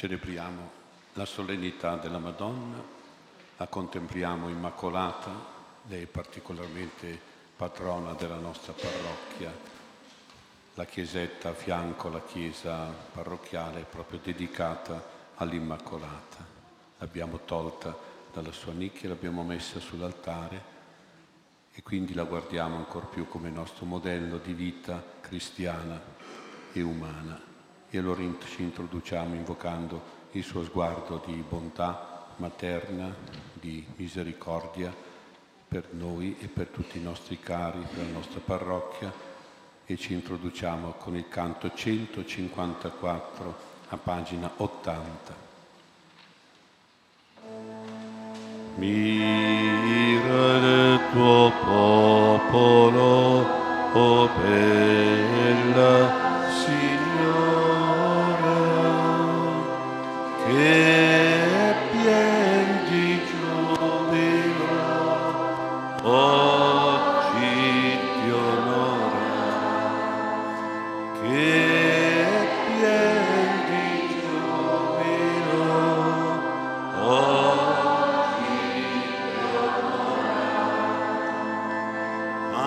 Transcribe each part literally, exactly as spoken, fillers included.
Celebriamo la solennità della Madonna, la contempliamo Immacolata, lei è particolarmente patrona della nostra parrocchia. La chiesetta a fianco alla chiesa parrocchiale è proprio dedicata all'Immacolata. L'abbiamo tolta dalla sua nicchia, l'abbiamo messa sull'altare e quindi la guardiamo ancor più come nostro modello di vita cristiana e umana. E allora ci introduciamo invocando il suo sguardo di bontà materna, di misericordia per noi e per tutti i nostri cari, per la nostra parrocchia, e ci introduciamo con il canto centocinquantaquattro a pagina ottanta. Mira il tuo popolo, o bella Signora, che è pien di giubilo, oggi ti onora, che è pien di giubilo, oggi ti onora. Ah,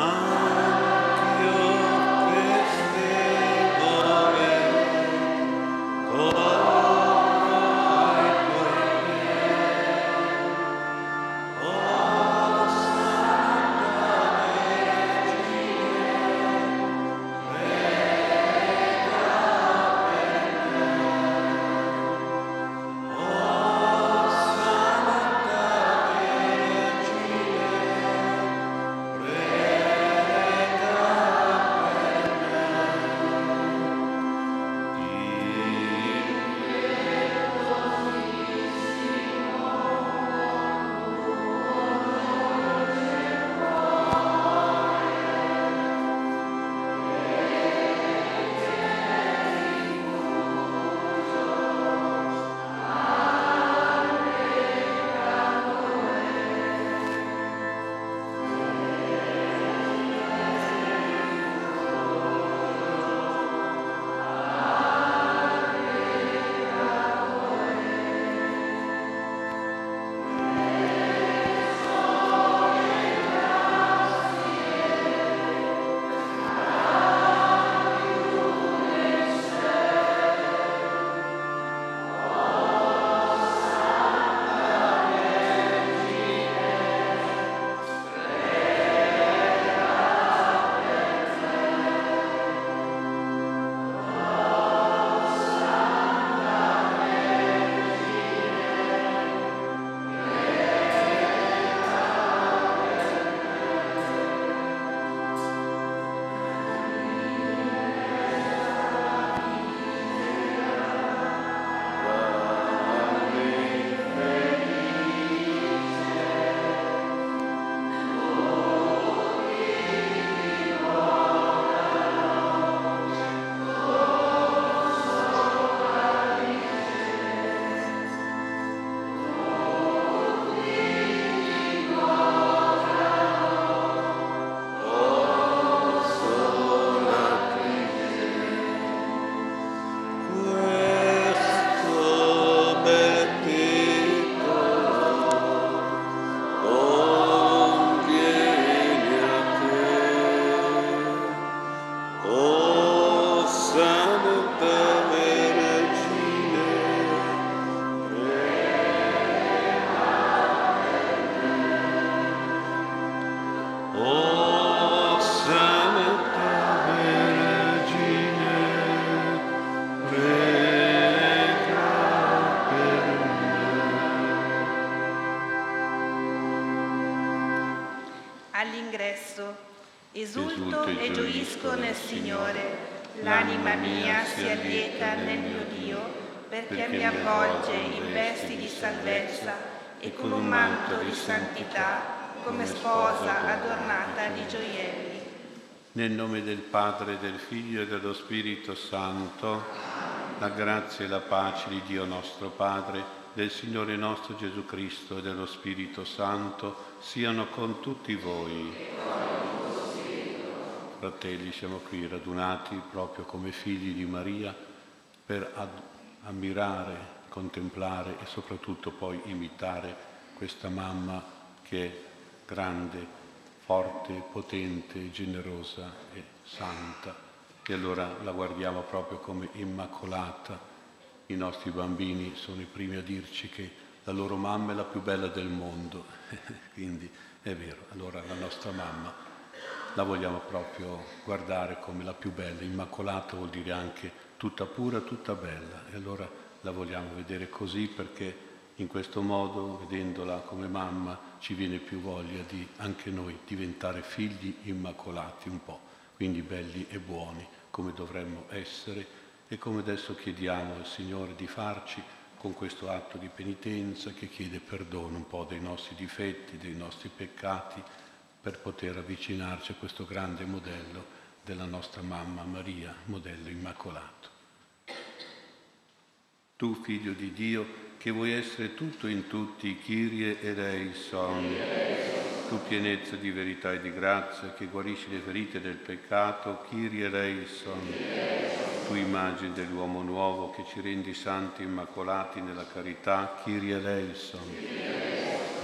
esulto e gioisco nel Signore, l'anima mia si allieta nel mio Dio, perché mi avvolge in vesti di salvezza e con un manto di santità, come sposa adornata di gioielli. Nel nome del Padre, del Figlio e dello Spirito Santo, la grazia e la pace di Dio nostro Padre, del Signore nostro Gesù Cristo e dello Spirito Santo, siano con tutti voi. Fratelli, siamo qui radunati proprio come figli di Maria per ad- ammirare contemplare e soprattutto poi imitare questa mamma che è grande, forte, potente, generosa e santa. E allora la guardiamo proprio come Immacolata. I nostri bambini sono i primi a dirci che la loro mamma è la più bella del mondo, quindi è vero, allora la nostra mamma la vogliamo proprio guardare come la più bella. Immacolata vuol dire anche tutta pura, tutta bella, e allora la vogliamo vedere così, perché in questo modo, vedendola come mamma, ci viene più voglia di anche noi diventare figli immacolati un po', quindi belli e buoni come dovremmo essere, e come adesso chiediamo al Signore di farci con questo atto di penitenza che chiede perdono un po' dei nostri difetti, dei nostri peccati, per poter avvicinarci a questo grande modello della nostra mamma Maria, modello immacolato. Tu, Figlio di Dio, che vuoi essere tutto in tutti, Kyrie eleison. Tu, pienezza di verità e di grazia, che guarisci le ferite del peccato, Kyrie eleison. Tu, immagine dell'uomo nuovo, che ci rendi santi e immacolati nella carità, Kyrie eleison.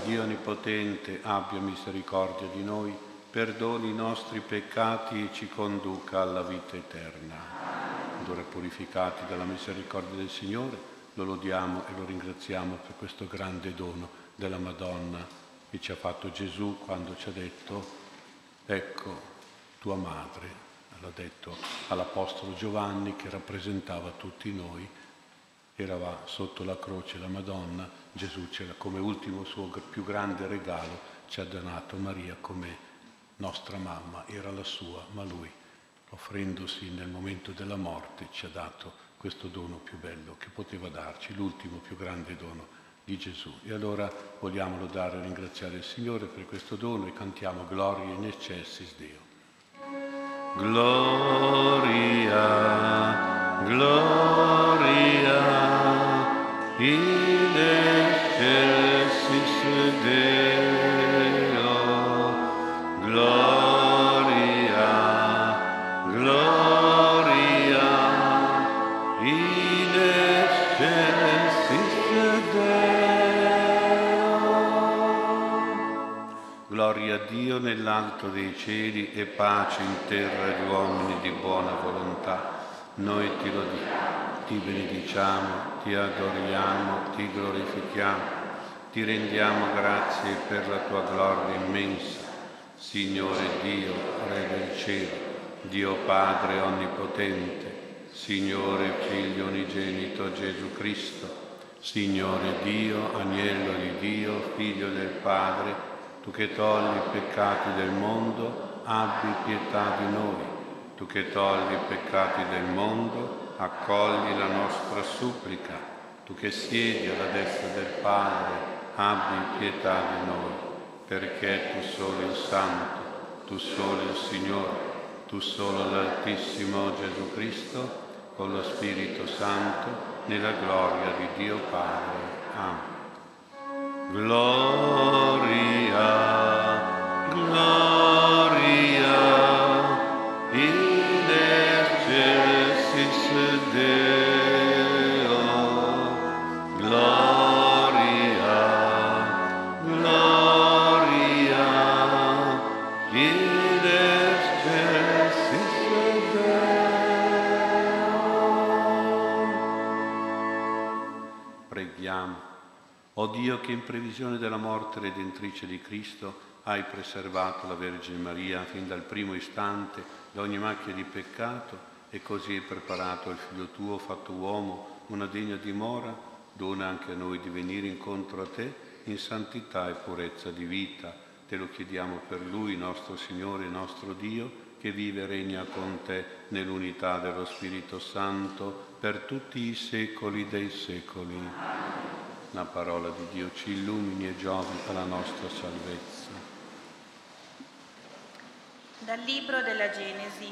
Dio Onnipotente, abbia misericordia di noi, perdoni i nostri peccati e ci conduca alla vita eterna. Ora, purificati dalla misericordia del Signore, lo lodiamo e lo ringraziamo per questo grande dono della Madonna che ci ha fatto Gesù quando ci ha detto: ecco tua madre. L'ha detto all'Apostolo Giovanni, che rappresentava tutti noi, era sotto la croce la Madonna. Gesù, come ultimo suo più grande regalo, ci ha donato Maria come nostra mamma. Era la sua, ma lui, offrendosi nel momento della morte, ci ha dato questo dono più bello che poteva darci, l'ultimo più grande dono di Gesù. E allora vogliamo lodare e ringraziare il Signore per questo dono e cantiamo Gloria in Excelsis Deo. Gloria, gloria, in excelsis Deo. Gloria, gloria, in excelsis Deo. Gloria a Dio nell'alto dei cieli e pace in terra agli uomini di buona volontà. Noi ti lodiamo, ti benediciamo, ti adoriamo, ti glorifichiamo, ti rendiamo grazie per la tua gloria immensa. Signore Dio, Re del cielo, Dio Padre onnipotente, Signore Figlio unigenito Gesù Cristo, Signore Dio, Agnello di Dio, Figlio del Padre, tu che togli i peccati del mondo, abbi pietà di noi. Tu che togli i peccati del mondo, accogli la nostra supplica. Tu che siedi alla destra del Padre, abbi pietà di noi, perché tu solo il Santo, tu solo il Signore, tu solo l'Altissimo Gesù Cristo, con lo Spirito Santo, nella gloria di Dio Padre. Amen. Gloria, gloria. O Dio, che in previsione della morte redentrice di Cristo hai preservato la Vergine Maria fin dal primo istante da ogni macchia di peccato, e così hai preparato al Figlio tuo, fatto uomo, una degna dimora, dona anche a noi di venire incontro a te in santità e purezza di vita. Te lo chiediamo per Lui, nostro Signore e nostro Dio, che vive e regna con te nell'unità dello Spirito Santo per tutti i secoli dei secoli. La parola di Dio ci illumini e giovi per la nostra salvezza. Dal libro della Genesi.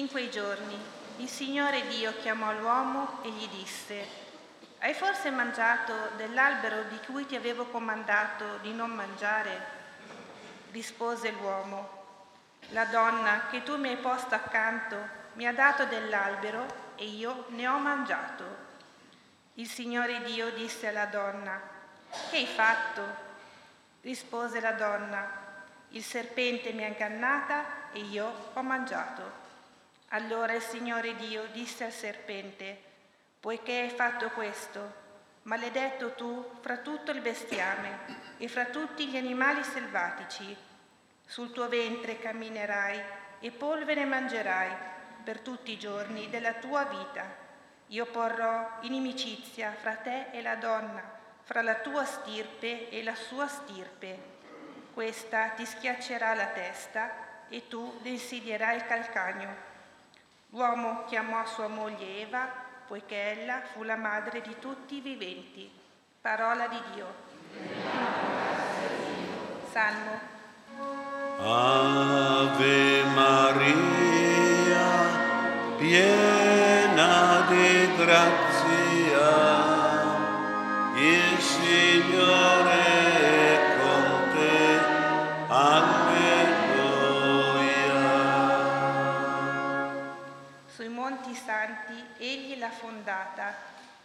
In quei giorni il Signore Dio chiamò l'uomo e gli disse: hai forse mangiato dell'albero di cui ti avevo comandato di non mangiare? Rispose l'uomo: la donna che tu mi hai posto accanto mi ha dato dell'albero e io ne ho mangiato. Il Signore Dio disse alla donna: «Che hai fatto?» Rispose la donna: «Il serpente mi ha ingannata e io ho mangiato». Allora il Signore Dio disse al serpente: «Poiché hai fatto questo, maledetto tu fra tutto il bestiame e fra tutti gli animali selvatici. Sul tuo ventre camminerai e polvere mangerai per tutti i giorni della tua vita. Io porrò inimicizia fra te e la donna, fra la tua stirpe e la sua stirpe. Questa ti schiaccerà la testa e tu le insidierai il calcagno». L'uomo chiamò sua moglie Eva, poiché ella fu la madre di tutti i viventi. Parola di Dio. Salmo. Ave Maria, piena di grazia, il Signore è con te. Alleluia. Sui monti santi egli l'ha fondata.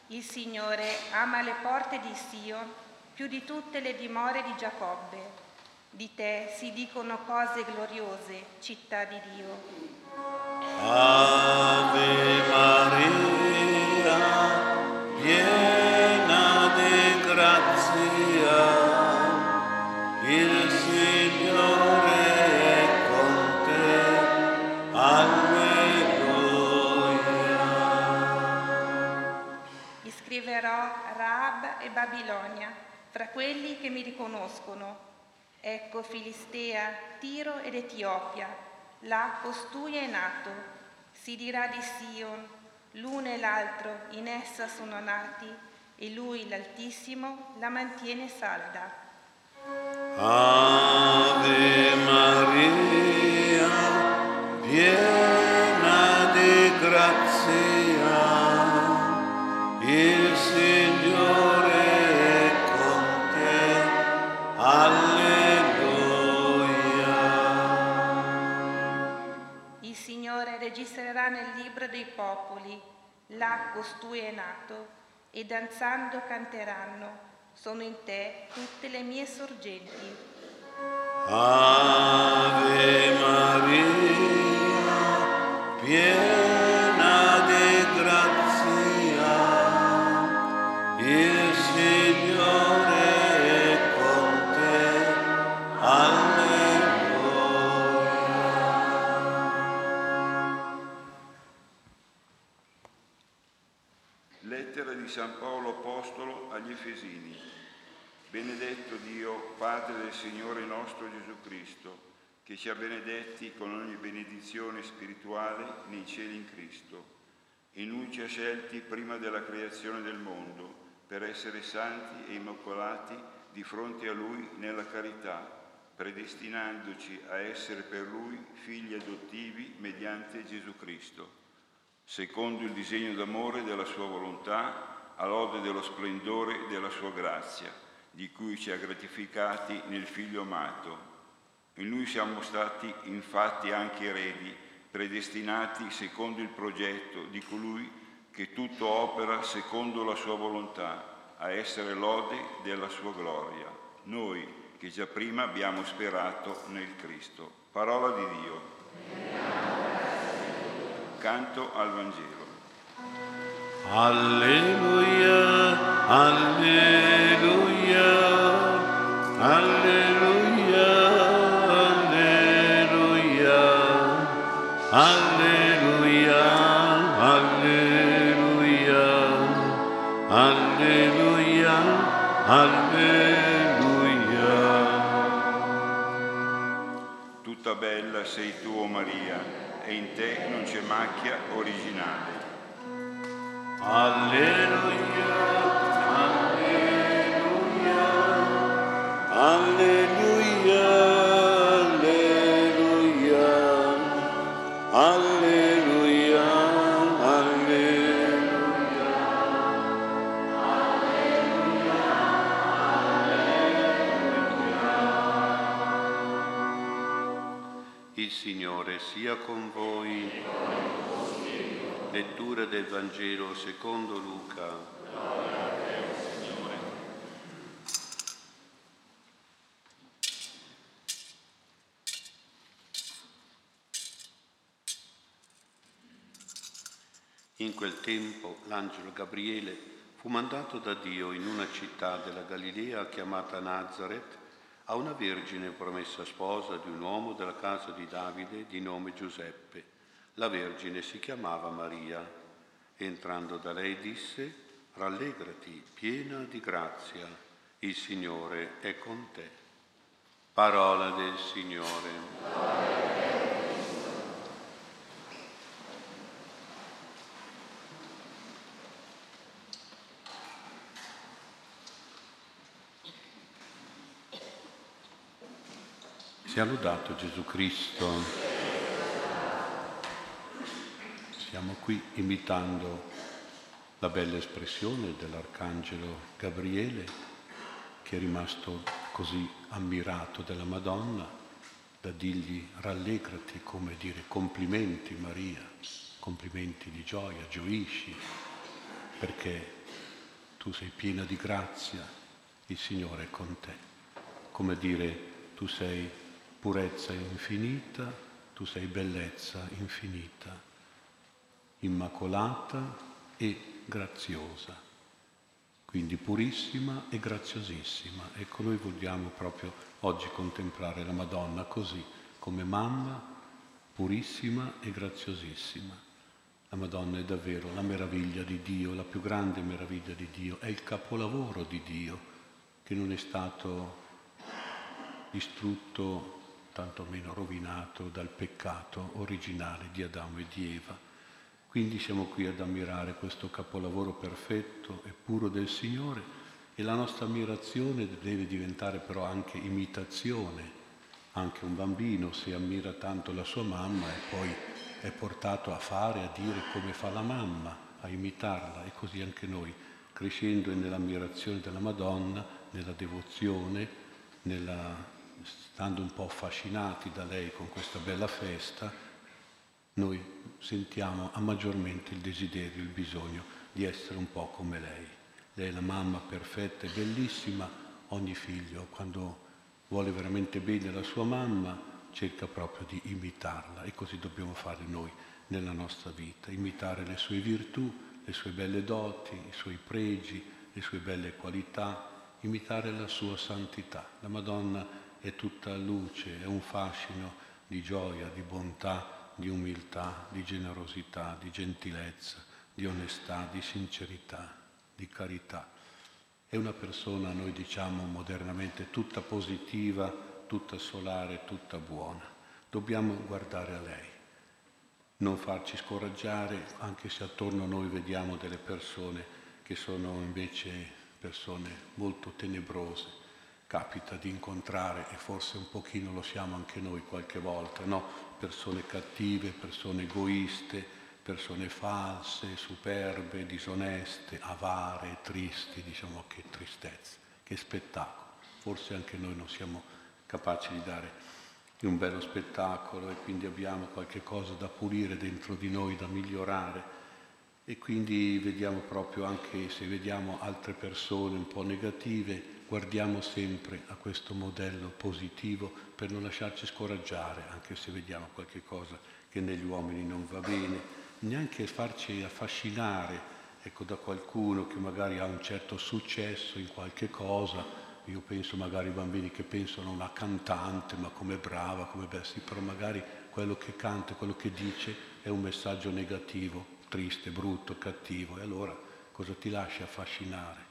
Il Signore ama le porte di Sion più di tutte le dimore di Giacobbe. Di te si dicono cose gloriose, città di Dio. Ave Maria, piena di grazia, il Signore è con te. Alleluia. Iscriverò Rahab e Babilonia fra quelli che mi riconoscono. Ecco Filistea, Tiro ed Etiopia, là costui è nato, si dirà di Sion, l'uno e l'altro in essa sono nati, e lui l'Altissimo la mantiene salda. Ave Maria, piena di grazia, il Signore è con te. Alleluia. Registrerà nel libro dei popoli, là costui è nato, e danzando canteranno, sono in te tutte le mie sorgenti. Ave Maria, piena di grazia, il Signore è con te. Alleluia. Di San Paolo Apostolo agli Efesini. Benedetto Dio, Padre del Signore nostro Gesù Cristo, che ci ha benedetti con ogni benedizione spirituale nei cieli in Cristo. E lui ci ha scelti prima della creazione del mondo, per essere santi e immacolati di fronte a Lui nella carità, predestinandoci a essere per Lui figli adottivi mediante Gesù Cristo, secondo il disegno d'amore della sua volontà, a lode dello splendore della sua grazia, di cui ci ha gratificati nel Figlio amato. In Lui siamo stati infatti anche eredi, predestinati secondo il progetto di colui che tutto opera secondo la sua volontà, a essere lode della sua gloria. Noi che già prima abbiamo sperato nel Cristo. Parola di Dio. Canto al Vangelo. Alleluia, alleluia, alleluia, alleluia, alleluia, alleluia, alleluia, alleluia. Tutta bella sei tu, o Maria, e in te non c'è macchia originale. Alleluia, alleluia, alleluia, alleluia, alleluia, alleluia. Il Signore sia con voi. Lettura del Vangelo secondo Luca. Gloria a te, Signore. In quel tempo l'angelo Gabriele fu mandato da Dio in una città della Galilea chiamata Nàzaret a una vergine promessa sposa di un uomo della casa di Davide di nome Giuseppe. La Vergine si chiamava Maria. Entrando da lei disse: «Rallegrati, piena di grazia, il Signore è con te». Parola del Signore. Sia lodato Gesù Cristo. Siamo qui imitando la bella espressione dell'Arcangelo Gabriele, che è rimasto così ammirato della Madonna da dirgli rallegrati, come dire complimenti Maria, complimenti di gioia, gioisci, perché tu sei piena di grazia, il Signore è con te. Come dire, tu sei purezza infinita, tu sei bellezza infinita, immacolata e graziosa, quindi purissima e graziosissima. Ecco, noi vogliamo proprio oggi contemplare la Madonna così, come mamma purissima e graziosissima. La Madonna è davvero la meraviglia di Dio, la più grande meraviglia di Dio, è il capolavoro di Dio, che non è stato distrutto, tantomeno rovinato, dal peccato originale di Adamo e di Eva. Quindi siamo qui ad ammirare questo capolavoro perfetto e puro del Signore, e la nostra ammirazione deve diventare però anche imitazione. Anche un bambino, se ammira tanto la sua mamma, e poi è portato a fare, a dire come fa la mamma, a imitarla. E così anche noi, crescendo nell'ammirazione della Madonna, nella devozione, nella... stando un po' affascinati da lei con questa bella festa, noi sentiamo a maggiormente il desiderio, il bisogno di essere un po' come lei. Lei è la mamma perfetta e bellissima. Ogni figlio, quando vuole veramente bene la sua mamma, cerca proprio di imitarla, e così dobbiamo fare noi nella nostra vita, imitare le sue virtù, le sue belle doti, i suoi pregi, le sue belle qualità, imitare la sua santità. La Madonna è tutta luce, è un fascino di gioia, di bontà, di umiltà, di generosità, di gentilezza, di onestà, di sincerità, di carità. È una persona, noi diciamo modernamente, tutta positiva, tutta solare, tutta buona. Dobbiamo guardare a lei, non farci scoraggiare, anche se attorno a noi vediamo delle persone che sono invece persone molto tenebrose. Capita di incontrare, e forse un pochino lo siamo anche noi qualche volta, no? Persone cattive, persone egoiste, persone false, superbe, disoneste, avare, tristi. Diciamo che tristezza, che spettacolo. Forse anche noi non siamo capaci di dare un bello spettacolo, e quindi abbiamo qualche cosa da pulire dentro di noi, da migliorare. E quindi vediamo proprio, anche se vediamo altre persone un po' negative, guardiamo sempre a questo modello positivo per non lasciarci scoraggiare, anche se vediamo qualche cosa che negli uomini non va bene, neanche farci affascinare, ecco, da qualcuno che magari ha un certo successo in qualche cosa. Io penso magari ai bambini che pensano a una cantante, ma come brava, come bella, sì, però magari quello che canta, quello che dice è un messaggio negativo, triste, brutto, cattivo, e allora cosa ti lasci affascinare?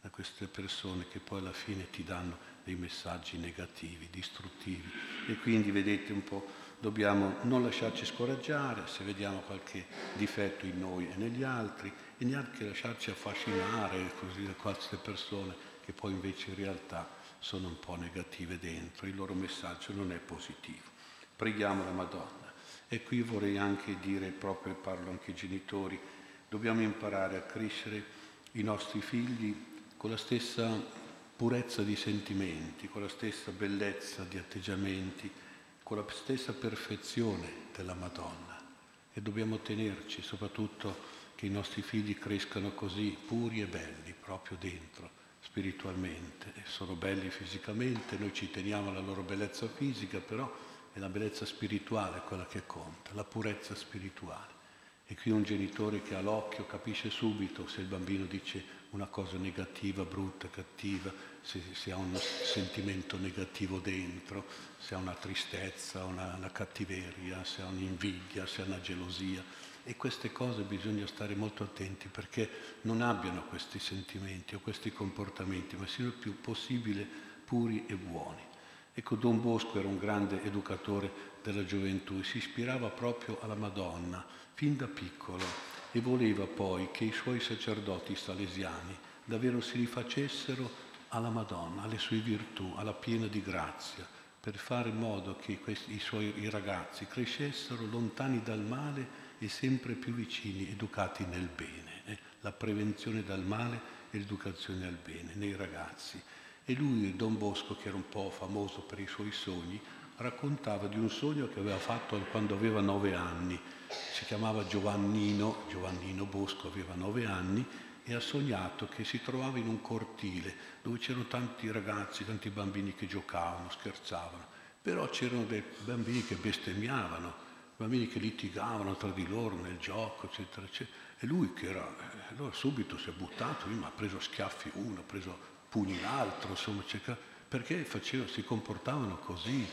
Da queste persone che poi alla fine ti danno dei messaggi negativi, distruttivi. E quindi vedete un po', dobbiamo non lasciarci scoraggiare se vediamo qualche difetto in noi e negli altri, e neanche lasciarci affascinare così da queste persone che poi invece in realtà sono un po' negative dentro, il loro messaggio non è positivo. Preghiamo la Madonna. E qui vorrei anche dire, proprio parlo anche ai genitori, dobbiamo imparare a crescere i nostri figli con la stessa purezza di sentimenti, con la stessa bellezza di atteggiamenti, con la stessa perfezione della Madonna. E dobbiamo tenerci soprattutto che i nostri figli crescano così puri e belli proprio dentro, spiritualmente. E sono belli fisicamente, noi ci teniamo alla loro bellezza fisica, però è la bellezza spirituale quella che conta, la purezza spirituale. E qui un genitore che ha l'occhio capisce subito se il bambino dice una cosa negativa, brutta, cattiva, se, se ha un sentimento negativo dentro, se ha una tristezza, una, una cattiveria, se ha un'invidia, se ha una gelosia. E queste cose bisogna stare molto attenti perché non abbiano questi sentimenti o questi comportamenti, ma siano il più possibile puri e buoni. Ecco, Don Bosco era un grande educatore della gioventù, si ispirava proprio alla Madonna fin da piccolo e voleva poi che i suoi sacerdoti salesiani davvero si rifacessero alla Madonna, alle sue virtù, alla piena di grazia, per fare in modo che questi, i suoi i ragazzi crescessero lontani dal male e sempre più vicini, educati nel bene. Eh? La prevenzione dal male e l'educazione al bene nei ragazzi. E lui, Don Bosco, che era un po' famoso per i suoi sogni, raccontava di un sogno che aveva fatto quando aveva nove anni. Si chiamava Giovannino, Giovannino Bosco, aveva nove anni, e ha sognato che si trovava in un cortile dove c'erano tanti ragazzi, tanti bambini che giocavano, scherzavano. Però c'erano dei bambini che bestemmiavano, bambini che litigavano tra di loro nel gioco, eccetera, eccetera. E lui che era... allora subito si è buttato, ma ha preso schiaffi uno, ha preso... pugni l'altro, insomma, cercava, perché facevano, si comportavano così,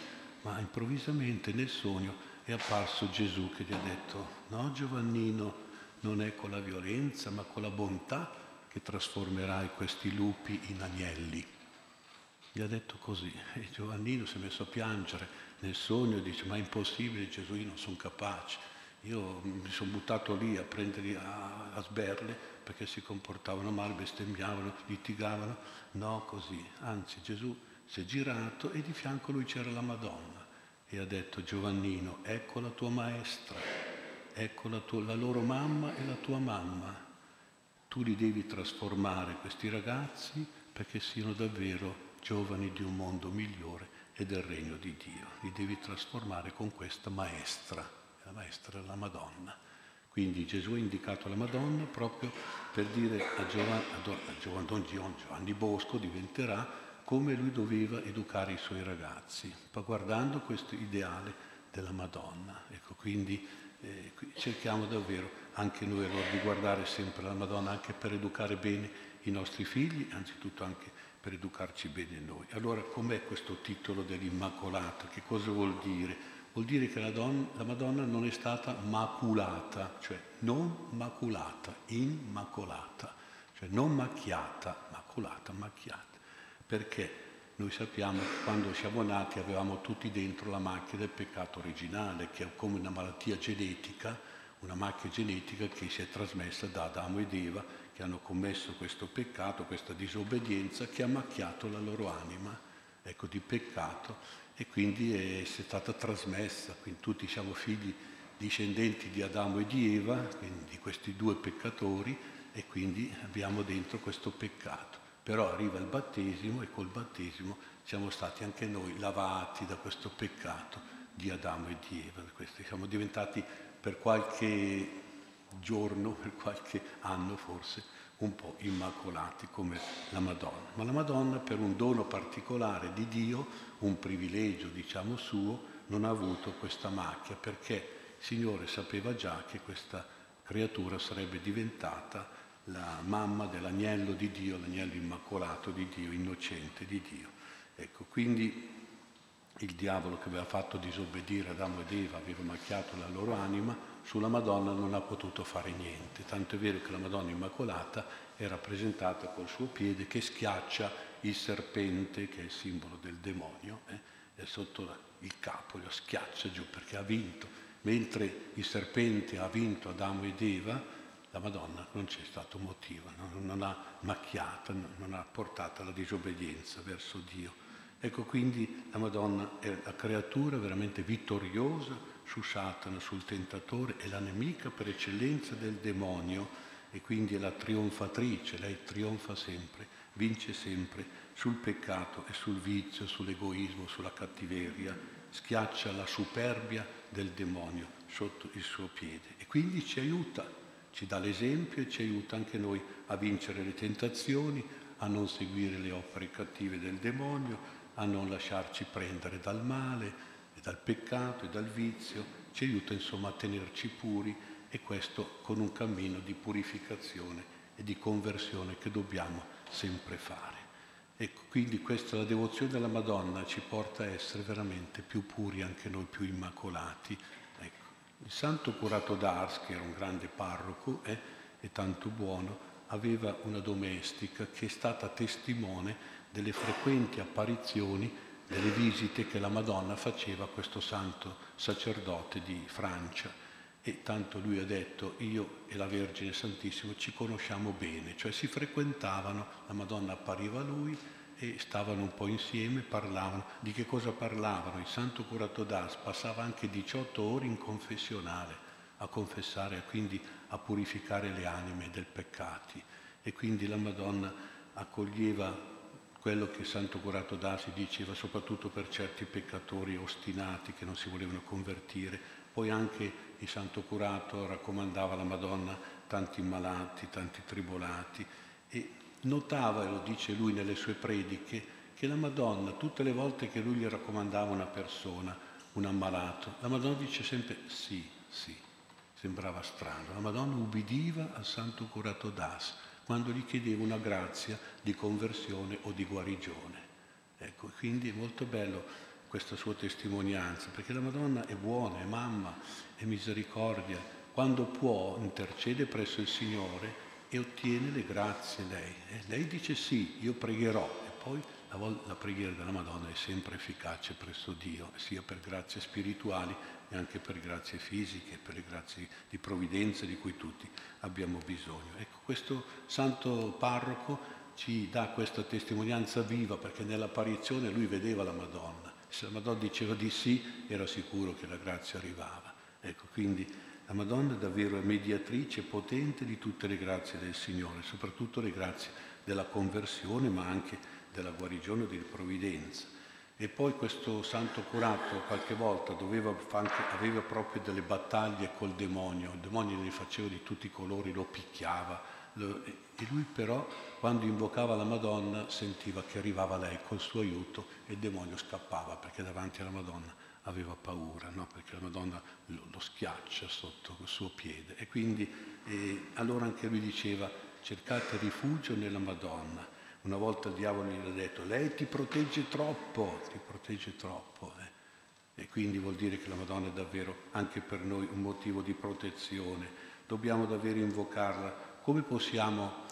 ma improvvisamente nel sogno è apparso Gesù che gli ha detto: no Giovannino, non è con la violenza ma con la bontà che trasformerai questi lupi in agnelli. Gli ha detto così e Giovannino si è messo a piangere nel sogno e dice: ma è impossibile Gesù, io non sono capace, io mi sono buttato lì a prenderli a, a sberle perché si comportavano male, bestemmiavano, litigavano. No, così. Anzi, Gesù si è girato e di fianco lui c'era la Madonna e ha detto: Giovannino, ecco la tua maestra, ecco la, tua, la loro mamma e la tua mamma. Tu li devi trasformare, questi ragazzi, perché siano davvero giovani di un mondo migliore e del regno di Dio. Li devi trasformare con questa maestra, la maestra è la Madonna. Quindi Gesù ha indicato la Madonna proprio per dire a, Giovan- a Giovan- Don Giovanni Bosco diventerà come lui doveva educare i suoi ragazzi, guardando questo ideale della Madonna. Ecco, quindi eh, cerchiamo davvero anche noi allora di guardare sempre la Madonna anche per educare bene i nostri figli, anzitutto anche per educarci bene noi. Allora com'è questo titolo dell'Immacolata? Che cosa vuol dire? Vuol dire che la, don- la Madonna non è stata maculata, cioè non maculata, immacolata, cioè non macchiata, maculata, macchiata. Perché noi sappiamo che quando siamo nati avevamo tutti dentro la macchia del peccato originale, che è come una malattia genetica, una macchia genetica che si è trasmessa da Adamo ed Eva, che hanno commesso questo peccato, questa disobbedienza, che ha macchiato la loro anima, ecco, di peccato. E quindi è stata trasmessa, quindi tutti siamo figli discendenti di Adamo e di Eva, quindi di questi due peccatori, e quindi abbiamo dentro questo peccato. Però arriva il battesimo e col battesimo siamo stati anche noi lavati da questo peccato di Adamo e di Eva. Siamo diventati per qualche giorno, per qualche anno forse, un po' immacolati come la Madonna. Ma la Madonna, per un dono particolare di Dio, un privilegio diciamo suo, non ha avuto questa macchia, perché il Signore sapeva già che questa creatura sarebbe diventata la mamma dell'agnello di Dio, l'agnello immacolato di Dio, innocente di Dio. Ecco, quindi il diavolo che aveva fatto disobbedire Adamo ed Eva, aveva macchiato la loro anima, sulla Madonna non ha potuto fare niente, tanto è vero che la Madonna Immacolata è rappresentata col suo piede che schiaccia il serpente, che è il simbolo del demonio, eh, è sotto il capo, lo schiaccia giù perché ha vinto. Mentre il serpente ha vinto Adamo ed Eva, la Madonna non c'è stato motivo, non, non ha macchiata, non ha portato alla disobbedienza verso Dio. Ecco, quindi la Madonna è la creatura veramente vittoriosa su Satana, sul tentatore, è la nemica per eccellenza del demonio e quindi è la trionfatrice, lei trionfa sempre, vince sempre sul peccato e sul vizio, sull'egoismo, sulla cattiveria, schiaccia la superbia del demonio sotto il suo piede e quindi ci aiuta, ci dà l'esempio e ci aiuta anche noi a vincere le tentazioni, a non seguire le opere cattive del demonio, a non lasciarci prendere dal male, e dal peccato e dal vizio, ci aiuta insomma a tenerci puri, e questo con un cammino di purificazione e di conversione che dobbiamo sempre fare. E quindi questa, la devozione alla Madonna ci porta a essere veramente più puri, anche noi più immacolati. Ecco. Il Santo Curato d'Ars, che era un grande parroco eh, e tanto buono, aveva una domestica che è stata testimone delle frequenti apparizioni, delle visite che la Madonna faceva a questo santo sacerdote di Francia. E tanto lui ha detto: io e la Vergine Santissima ci conosciamo bene, cioè si frequentavano, la Madonna appariva a lui e stavano un po' insieme, parlavano. Di che cosa parlavano? Il Santo Curato d'Ars passava anche diciotto ore in confessionale a confessare, quindi a purificare le anime del peccati, e quindi la Madonna accoglieva quello che Santo Curato d'Ars diceva, soprattutto per certi peccatori ostinati che non si volevano convertire. Poi anche il Santo Curato raccomandava alla Madonna tanti malati, tanti tribolati, e notava, e lo dice lui nelle sue prediche, che la Madonna, tutte le volte che lui gli raccomandava una persona, un ammalato, la Madonna dice sempre sì, sì. Sembrava strano. La Madonna ubbidiva al Santo Curato d'Ars quando gli chiedeva una grazia di conversione o di guarigione. Ecco, quindi è molto bello questa sua testimonianza, perché la Madonna è buona, è mamma, è misericordia. Quando può intercede presso il Signore e ottiene le grazie lei. Eh, lei dice sì, io pregherò, e poi la, la preghiera della Madonna è sempre efficace presso Dio, sia per grazie spirituali e anche per grazie fisiche, per le grazie di provvidenza di cui tutti abbiamo bisogno. Ecco, questo santo parroco ci dà questa testimonianza viva, perché nell'apparizione lui vedeva la Madonna. Se la Madonna diceva di sì, era sicuro che la grazia arrivava. Ecco, quindi la Madonna è davvero mediatrice potente di tutte le grazie del Signore, soprattutto le grazie della conversione, ma anche della guarigione e della provvidenza. E poi questo santo curato qualche volta doveva anche, aveva proprio delle battaglie col demonio. Il demonio ne faceva di tutti i colori, lo picchiava, lo, e lui però quando invocava la Madonna sentiva che arrivava lei col suo aiuto, e il demonio scappava, perché davanti alla Madonna aveva paura, no? Perché la Madonna lo, lo schiaccia sotto il suo piede. E quindi eh, allora anche lui diceva: cercate rifugio nella Madonna. Una volta il diavolo gli ha detto: lei ti protegge troppo, ti protegge troppo. Eh. E quindi vuol dire che la Madonna è davvero anche per noi un motivo di protezione. Dobbiamo davvero invocarla. Come possiamo,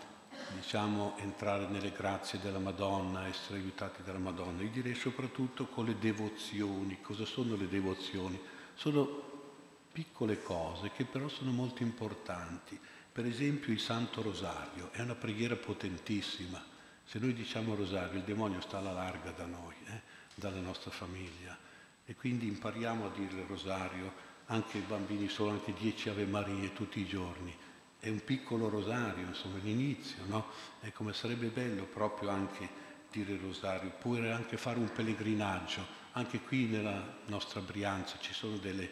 diciamo, entrare nelle grazie della Madonna, essere aiutati dalla Madonna? Io direi soprattutto con le devozioni. Cosa sono le devozioni? Sono piccole cose che però sono molto importanti. Per esempio il Santo Rosario è una preghiera potentissima. Se noi diciamo rosario, il demonio sta alla larga da noi, eh? Dalla nostra famiglia. E quindi impariamo a dire rosario, anche i bambini solo, anche dieci Ave Marie tutti i giorni. È un piccolo rosario, insomma, l'inizio, no? È come sarebbe bello proprio anche dire rosario, oppure anche fare un pellegrinaggio. Anche qui nella nostra Brianza ci sono dei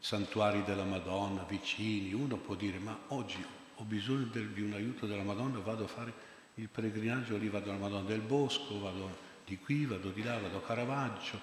santuari della Madonna vicini. Uno può dire: ma oggi ho bisogno di un aiuto della Madonna, vado a fare il pellegrinaggio, lì vado alla Madonna del Bosco, vado di qui, vado di là, vado a Caravaggio.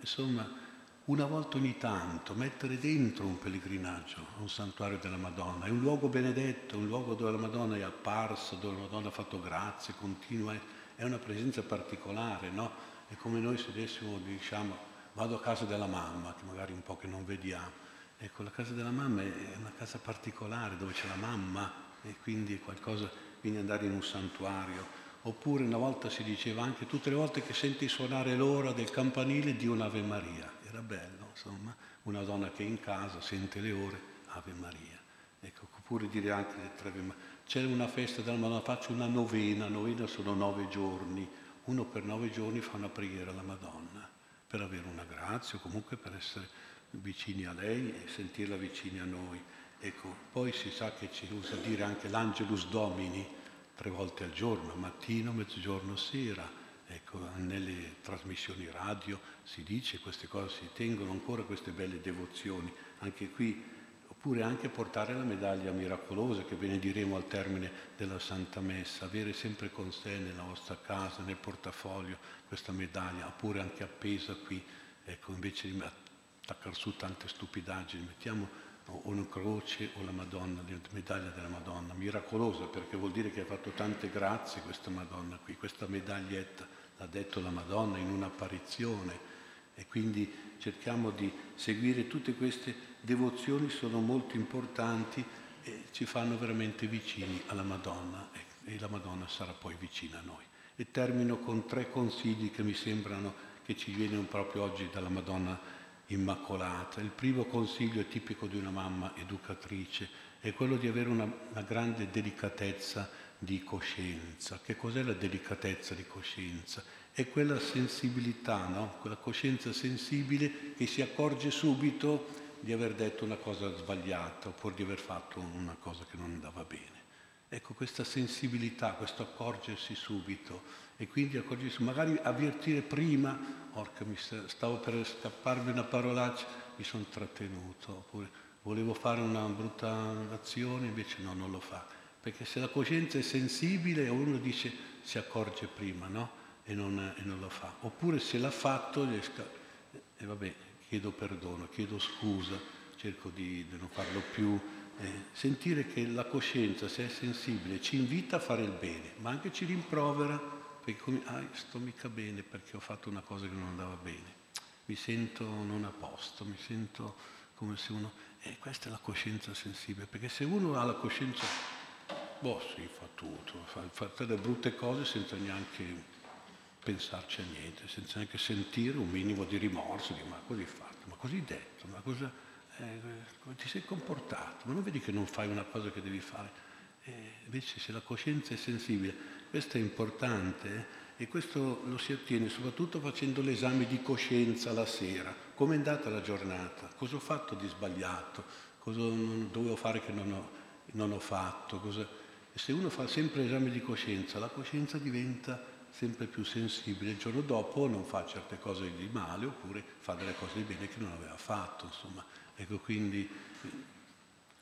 Insomma, una volta ogni tanto mettere dentro un pellegrinaggio a un santuario della Madonna. È un luogo benedetto, un luogo dove la Madonna è apparsa, dove la Madonna ha fatto grazie, continua, è una presenza particolare, no? È come noi se dessimo, diciamo, vado a casa della mamma, che magari un po' che non vediamo. Ecco, la casa della mamma è una casa particolare dove c'è la mamma, e quindi è qualcosa. Quindi andare in un santuario. Oppure una volta si diceva anche: tutte le volte che senti suonare l'ora del campanile di un'Ave Maria. Era bello, insomma, una donna che è in casa sente le ore, Ave Maria. Ecco, oppure dire anche le tre Ave Maria. C'è una festa della Madonna, faccio una novena, novena sono nove giorni, uno per nove giorni fa una preghiera alla Madonna, per avere una grazia, o comunque per essere vicini a lei e sentirla vicina a noi. Ecco, poi si sa che ci usa dire anche l'Angelus Domini tre volte al giorno, mattino, mezzogiorno, sera. Ecco, nelle trasmissioni radio si dice queste cose, si tengono ancora queste belle devozioni. Anche qui oppure anche portare la medaglia miracolosa che benediremo al termine della Santa Messa, avere sempre con sé nella vostra casa, nel portafoglio, questa medaglia, oppure anche appesa qui, ecco, invece di attaccare su tante stupidaggini, mettiamo o una croce o la Madonna, la medaglia della Madonna, miracolosa, perché vuol dire che ha fatto tante grazie questa Madonna qui, questa medaglietta l'ha detto la Madonna in un'apparizione. E quindi cerchiamo di seguire tutte queste devozioni, sono molto importanti e ci fanno veramente vicini alla Madonna, e la Madonna sarà poi vicina a noi. E termino con tre consigli che mi sembrano che ci vengono proprio oggi dalla Madonna Immacolata. Il primo consiglio è tipico di una mamma educatrice, è quello di avere una, una grande delicatezza di coscienza. Che cos'è la delicatezza di coscienza? È quella sensibilità, no? Quella coscienza sensibile che si accorge subito di aver detto una cosa sbagliata oppure di aver fatto una cosa che non andava bene. Ecco, questa sensibilità, questo accorgersi subito, e quindi accorgersi, magari avvertire prima, orca, mi stavo per scapparmi una parolaccia, mi sono trattenuto, oppure volevo fare una brutta azione, invece no, non lo fa. Perché se la coscienza è sensibile, uno dice, si accorge prima, no? E non, e non lo fa. Oppure se l'ha fatto, e eh, vabbè, chiedo perdono, chiedo scusa, cerco di, di non farlo più. Eh, sentire che la coscienza, se è sensibile, ci invita a fare il bene, ma anche ci rimprovera, perché ah, sto mica bene perché ho fatto una cosa che non andava bene, mi sento non a posto, mi sento come se uno... Eh, questa è la coscienza sensibile, perché se uno ha la coscienza... Boh, sì, fa tutto, fa, fa delle brutte cose senza neanche pensarci a niente, senza neanche sentire un minimo di rimorso, di ma così fatto, ma così detto, ma cosa... come ti sei comportato, ma non vedi che non fai una cosa che devi fare. E invece se la coscienza è sensibile, questo è importante, e questo lo si ottiene soprattutto facendo l'esame di coscienza la sera. Com'è andata la giornata? Cosa ho fatto di sbagliato? Cosa dovevo fare che non ho, non ho fatto? Cosa... E se uno fa sempre l'esame di coscienza, la coscienza diventa sempre più sensibile. Il giorno dopo non fa certe cose di male, oppure fa delle cose di bene che non aveva fatto, insomma. Ecco, quindi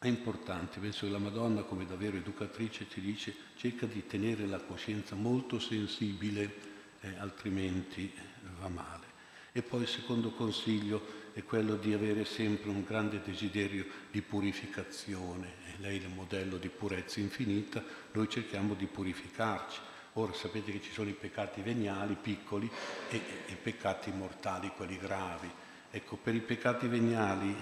è importante, penso che la Madonna, come davvero educatrice, ci dice, cerca di tenere la coscienza molto sensibile, eh, altrimenti va male. E poi il secondo consiglio è quello di avere sempre un grande desiderio di purificazione. Lei è il modello di purezza infinita, noi cerchiamo di purificarci. Ora sapete che ci sono i peccati veniali, piccoli, e i peccati mortali, quelli gravi. Ecco, per i peccati veniali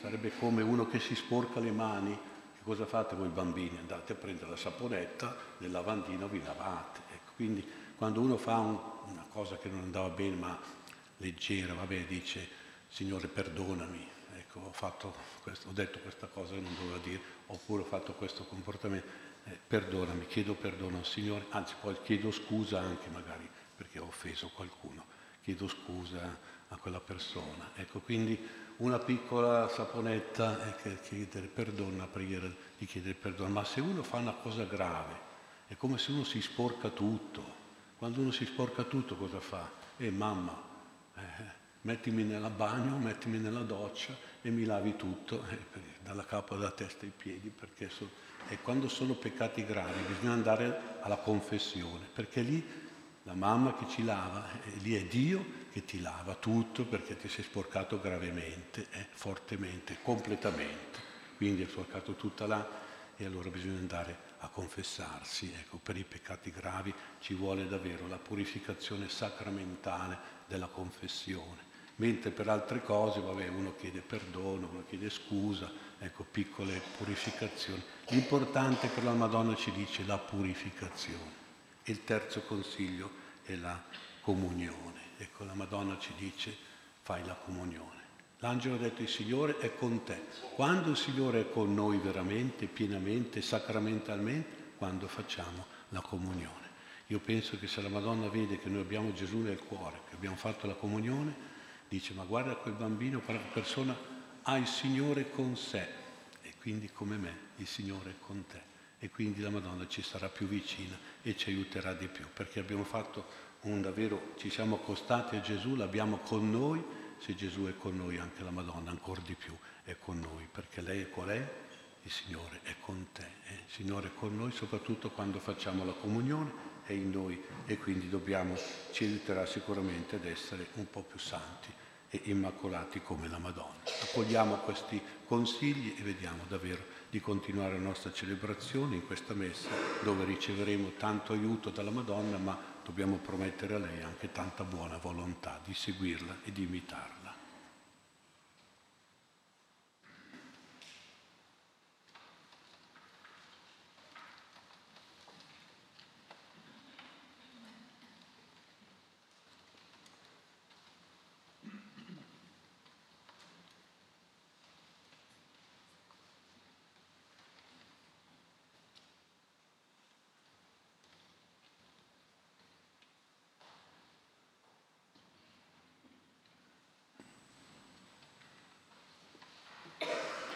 sarebbe come uno che si sporca le mani. Che cosa fate voi bambini? Andate a prendere la saponetta del lavandino, vi lavate. Ecco, quindi quando uno fa un, una cosa che non andava bene, ma leggera, vabbè, dice, Signore perdonami, ecco, ho, fatto questo, ho detto questa cosa che non doveva dire, oppure ho fatto questo comportamento, eh, perdonami, chiedo perdono al Signore, anzi poi chiedo scusa anche magari perché ho offeso qualcuno, chiedo scusa a quella persona. Ecco, quindi una piccola saponetta è chiedere perdono, una preghiera di chiedere perdono. Ma se uno fa una cosa grave, è come se uno si sporca tutto. Quando uno si sporca tutto cosa fa? Eh mamma, eh, mettimi nel bagno, mettimi nella doccia e mi lavi tutto, eh, dalla capo alla testa ai piedi, perché so... e quando sono peccati gravi bisogna andare alla confessione, perché lì la mamma che ci lava, eh, lì è Dio che ti lava tutto, perché ti sei sporcato gravemente, eh, fortemente, completamente. Quindi è sporcato tutta là, e allora bisogna andare a confessarsi. Ecco, per i peccati gravi ci vuole davvero la purificazione sacramentale della confessione. Mentre per altre cose, vabbè, uno chiede perdono, uno chiede scusa, ecco, piccole purificazioni. L'importante per la Madonna ci dice la purificazione. E il terzo consiglio è la comunione. Ecco, la Madonna ci dice, fai la comunione. L'angelo ha detto, il Signore è con te. Quando il Signore è con noi veramente, pienamente, sacramentalmente, quando facciamo la comunione. Io penso che se la Madonna vede che noi abbiamo Gesù nel cuore, che abbiamo fatto la comunione, dice, ma guarda quel bambino, quella persona ha il Signore con sé. E quindi come me, il Signore è con te. E quindi la Madonna ci sarà più vicina e ci aiuterà di più, perché abbiamo fatto... Un davvero, ci siamo accostati a Gesù, l'abbiamo con noi se Gesù è con noi, anche la Madonna ancora di più è con noi, perché lei qual è? Il Signore è con te, eh? Il Signore è con noi soprattutto quando facciamo la comunione, è in noi, e quindi dobbiamo, ci aiuterà sicuramente ad essere un po' più santi e immacolati come la Madonna. Accogliamo questi consigli e vediamo davvero di continuare la nostra celebrazione in questa messa, dove riceveremo tanto aiuto dalla Madonna, ma dobbiamo promettere a lei anche tanta buona volontà di seguirla e di imitarla.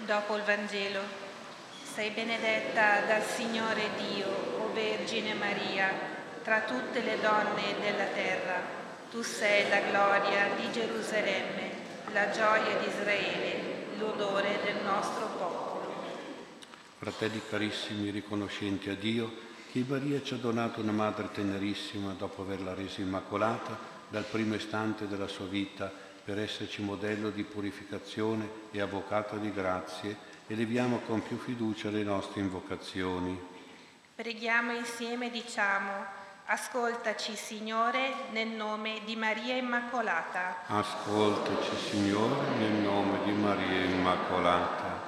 Dopo il Vangelo, sei benedetta dal Signore Dio, o Vergine Maria, tra tutte le donne della terra. Tu sei la gloria di Gerusalemme, la gioia di Israele, l'odore del nostro popolo. Fratelli carissimi, riconoscenti a Dio che Maria ci ha donato una madre tenerissima dopo averla resa immacolata dal primo istante della sua vita, per esserci modello di purificazione e avvocata di grazie, eleviamo con più fiducia le nostre invocazioni. Preghiamo insieme, diciamo: ascoltaci, Signore, nel nome di Maria Immacolata. Ascoltaci, Signore, nel nome di Maria Immacolata.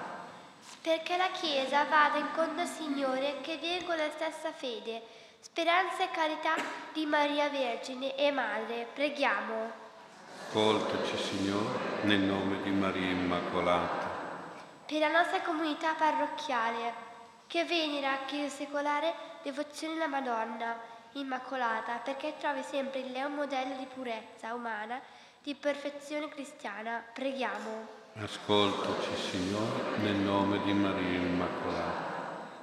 Perché la Chiesa vada incontro, Signore, che viene con la stessa fede, speranza e carità di Maria Vergine e Madre, preghiamo. Ascoltaci, Signore, nel nome di Maria Immacolata. Per la nostra comunità parrocchiale, che venera che secolare devozione alla Madonna Immacolata, perché trovi sempre in lei un modello di purezza umana, di perfezione cristiana, preghiamo. Ascoltaci, Signore, nel nome di Maria Immacolata.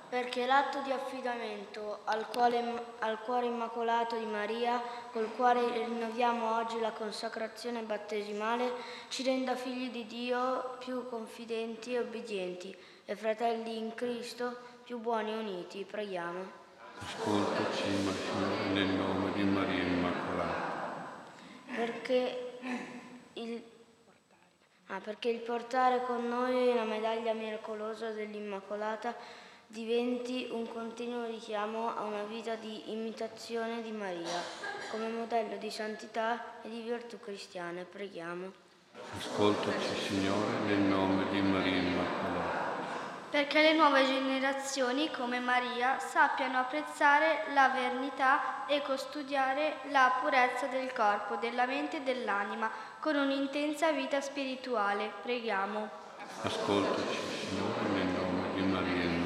Perché l'atto di affidamento al cuore, al cuore immacolato di Maria, col quale rinnoviamo oggi la consacrazione battesimale, ci renda figli di Dio più confidenti e obbedienti, e fratelli in Cristo più buoni e uniti. Preghiamo. Ascoltaci, Signore, nel nome di Maria Immacolata. Perché il... Ah, perché il portare con noi la medaglia miracolosa dell'Immacolata diventi un continuo richiamo a una vita di imitazione di Maria, come modello di santità e di virtù cristiane. Preghiamo. Ascoltaci, Signore, nel nome di Maria Immacolata. Perché le nuove generazioni, come Maria, sappiano apprezzare la verità e custodiare la purezza del corpo, della mente e dell'anima, con un'intensa vita spirituale. Preghiamo. Ascoltaci, Signore, nel nome di Maria Immacolata.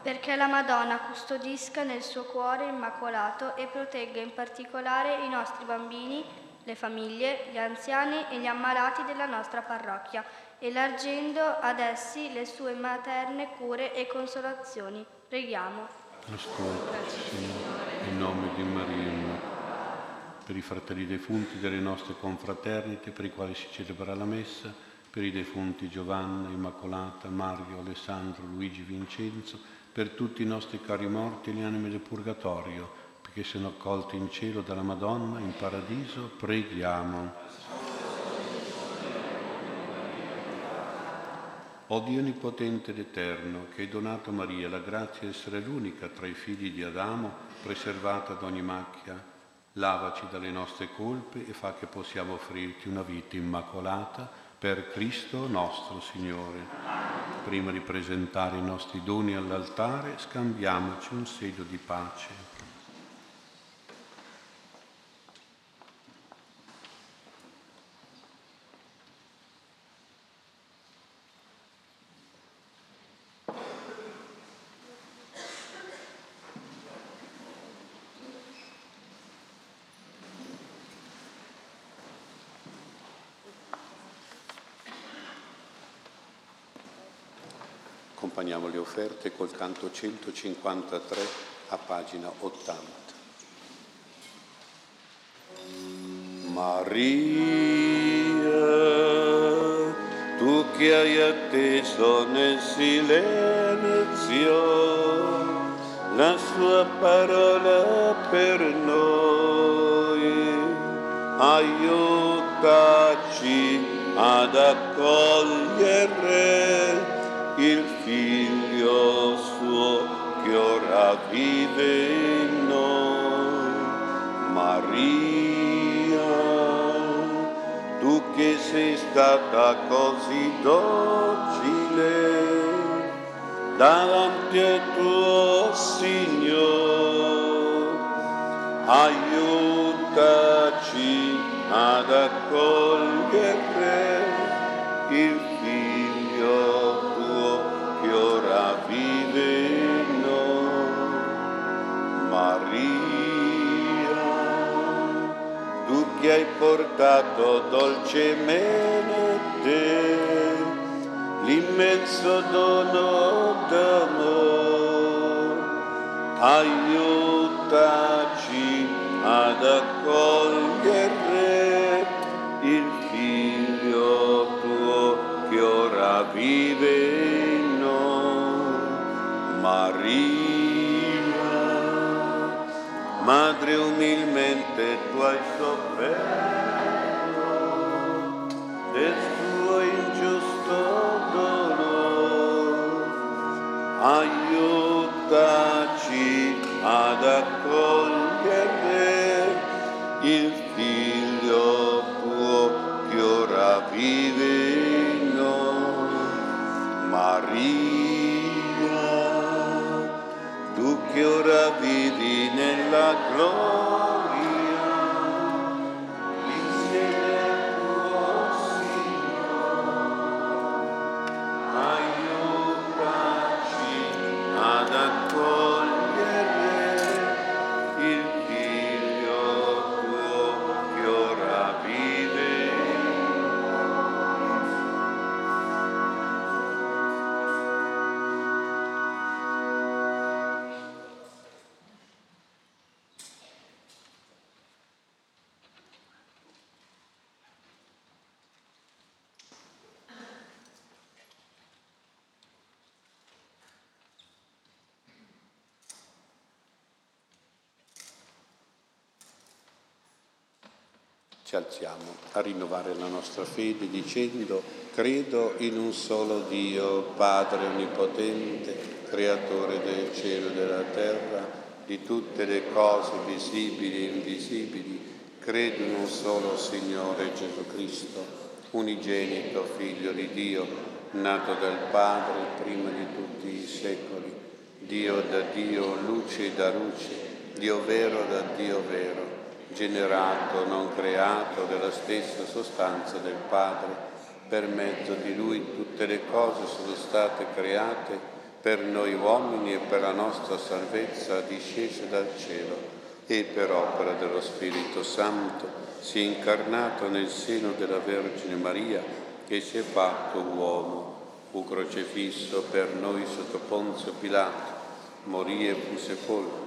Perché la Madonna custodisca nel suo cuore immacolato e protegga in particolare i nostri bambini, le famiglie, gli anziani e gli ammalati della nostra parrocchia, elargendo ad essi le sue materne cure e consolazioni. Preghiamo. Ascoltaci, Signore, in nome di Maria. Per i fratelli defunti delle nostre confraternite, per i quali si celebra la messa, per i defunti Giovanna, Immacolata, Mario, Alessandro, Luigi, Vincenzo, per tutti i nostri cari morti e le anime del purgatorio, perché siano accolti in cielo dalla Madonna, in paradiso, preghiamo. O Dio onnipotente ed eterno, che hai donato a Maria la grazia di essere l'unica tra i figli di Adamo, preservata da ogni macchia, lavaci dalle nostre colpe e fa che possiamo offrirti una vita immacolata, per Cristo nostro Signore. Prima di presentare i nostri doni all'altare, scambiamoci un segno di pace. Accompagniamo le offerte col canto centocinquantatré a pagina ottanta. Maria tu che hai atteso nel silenzio la sua parola per noi, aiutaci ad accogliere il Figlio suo che ora vive in noi. Maria, tu che sei stata così docile davanti al tuo Signore, aiutaci ad accogliere il Figlio tuo che ora vive in noi. Maria, tu che hai portato dolcemente l'immenso dono d'amore, aiutaci ad accogliere il Figlio tuo che ora vive in noi. Maria, Madre umilmente tu hai sofferto del suo ingiusto, aiutaci ad accogliere il Figlio tuo che ora vive in noi. Maria, tu che ora vivi nella gloria insieme al tuo Signore, ad accogliere il Figlio tuo che ora vive. Ci alziamo a rinnovare la nostra fede dicendo: credo in un solo Dio, Padre Onnipotente, Creatore del cielo e della terra, di tutte le cose visibili e invisibili. Credo in un solo Signore Gesù Cristo, unigenito Figlio di Dio, nato dal Padre prima di tutti i secoli. Dio da Dio, luce da luce, Dio vero da Dio vero, generato, non creato, della stessa sostanza del Padre. Per mezzo di Lui tutte le cose sono state create, per noi uomini e per la nostra salvezza, disceso dal cielo, e per opera dello Spirito Santo si è incarnato nel seno della Vergine Maria e si è fatto uomo. Fu crocifisso per noi sotto Ponzio Pilato, morì e fu sepolto.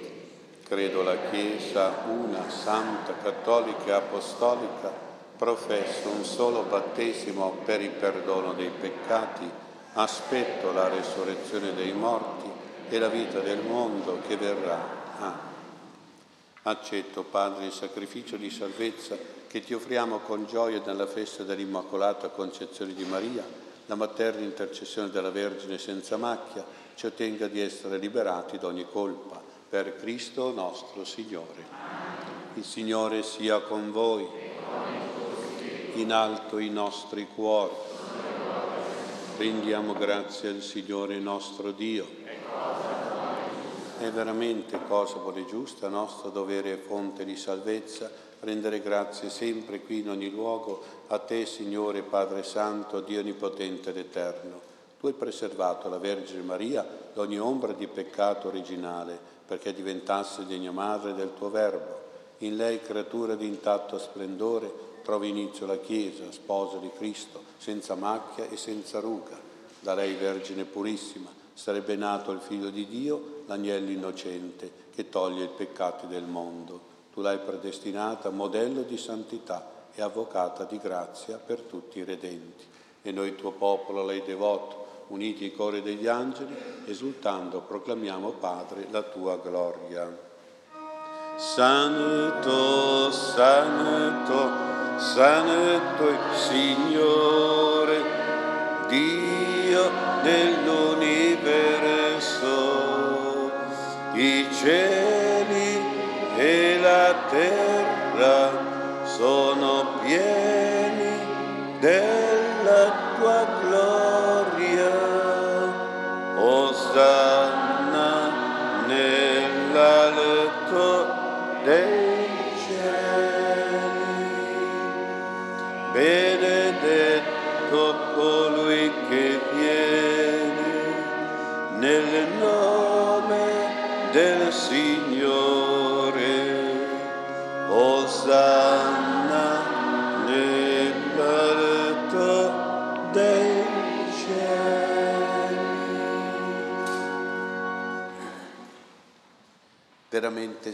Credo la Chiesa, una, santa, cattolica e apostolica, professo un solo battesimo per il perdono dei peccati, aspetto la resurrezione dei morti e la vita del mondo che verrà. Ah. Accetto, Padre, il sacrificio di salvezza che ti offriamo con gioia nella festa dell'Immacolata Concezione di Maria, la materna intercessione della Vergine senza macchia, ci ottenga di essere liberati da ogni colpa. Per Cristo nostro Signore. Il Signore sia con voi. In alto i nostri cuori. Rendiamo grazie al Signore nostro Dio. È veramente cosa buona e giusta, nostro dovere e fonte di salvezza, rendere grazie sempre qui in ogni luogo a Te, Signore, Padre Santo, Dio Onnipotente ed Eterno. Tu hai preservato la Vergine Maria da ogni ombra di peccato originale, perché diventasse degna madre del Tuo Verbo. In lei, creatura di intatto splendore, trovi inizio la Chiesa, sposa di Cristo, senza macchia e senza ruga. Da lei, Vergine Purissima, sarebbe nato il Figlio di Dio, l'agnello innocente, che toglie i peccati del mondo. Tu l'hai predestinata modello di santità e avvocata di grazia per tutti i redenti. E noi, tuo popolo, l'hai devoto, uniti ai cori degli angeli, esultando proclamiamo, Padre, la tua gloria. Santo, Santo, Santo il Signore, Dio dell'universo, i cieli e la terra sono pieni della Tua gloria. Osanna nell'alto dei benedetto colui che viene nel nome del Signore. Osanna nell'alto dei cieli. Veramente